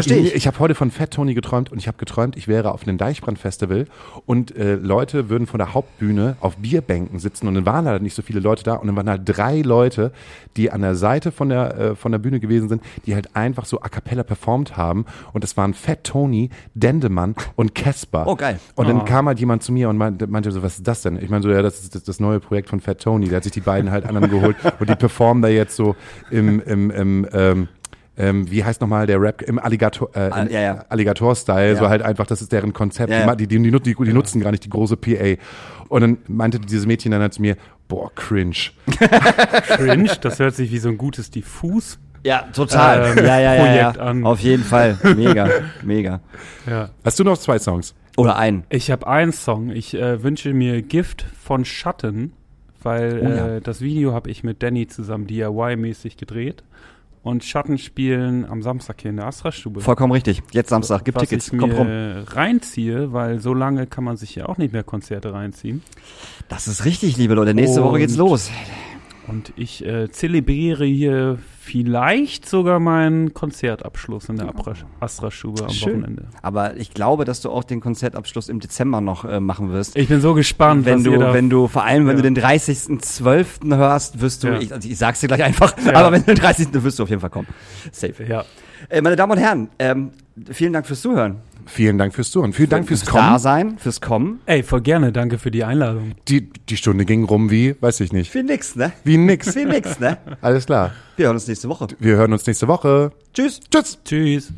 heute von Fatoni geträumt und ich habe geträumt, ich wäre auf einem Deichbrand-Festival und Leute würden vor der Hauptbühne auf Bierbänken sitzen und dann waren halt nicht so viele Leute da und dann waren halt 3 Leute, die an der Seite von der Bühne gewesen sind, die halt einfach so a cappella performt haben und das waren Fatoni, Dendemann und Casper. Oh geil. Und dann kam halt jemand zu mir und meinte so, was ist das denn? Ich meine so, ja, das ist das neue Projekt von Fatoni. Der hat sich die beiden halt anderen geholt und die performen da jetzt so wie heißt nochmal der Rap, im Alligator-Style, so halt einfach, das ist deren Konzept, die nutzen gar nicht die große PA. Und dann meinte dieses Mädchen dann halt zu mir, boah, cringe. Cringe, das hört sich wie so ein gutes Diffus. Ja, total. Projekt an. Auf jeden Fall. Mega, mega. Ja. Hast du noch 2 Songs? Oder einen? Ich habe einen Song. Ich wünsche mir Gift von Schatten, weil das Video habe ich mit Danny zusammen DIY-mäßig gedreht. Und Schatten spielen am Samstag hier in der Astra-Stube. Vollkommen richtig. Jetzt Samstag. Gibt Tickets. Komm rum. Was ich mir reinziehe, weil so lange kann man sich ja auch nicht mehr Konzerte reinziehen. Das ist richtig, liebe Leute. Nächste Woche geht's los. Und ich zelebriere hier vielleicht sogar meinen Konzertabschluss in der Astra-Stube am Wochenende. Aber ich glaube, dass du auch den Konzertabschluss im Dezember noch machen wirst. Ich bin so gespannt, wenn du den 30.12. hörst, wirst du, ich sag's dir gleich einfach, aber wenn du den 30. wirst du auf jeden Fall kommen. Safe. Ja. Meine Damen und Herren, vielen Dank fürs Zuhören. Vielen Dank fürs Zuhören. Vielen Dank fürs Kommen. Dasein, fürs Kommen. Ey, voll gerne. Danke für die Einladung. Die Stunde ging rum wie, weiß ich nicht. Wie nix, ne? Alles klar. Wir hören uns nächste Woche. Tschüss.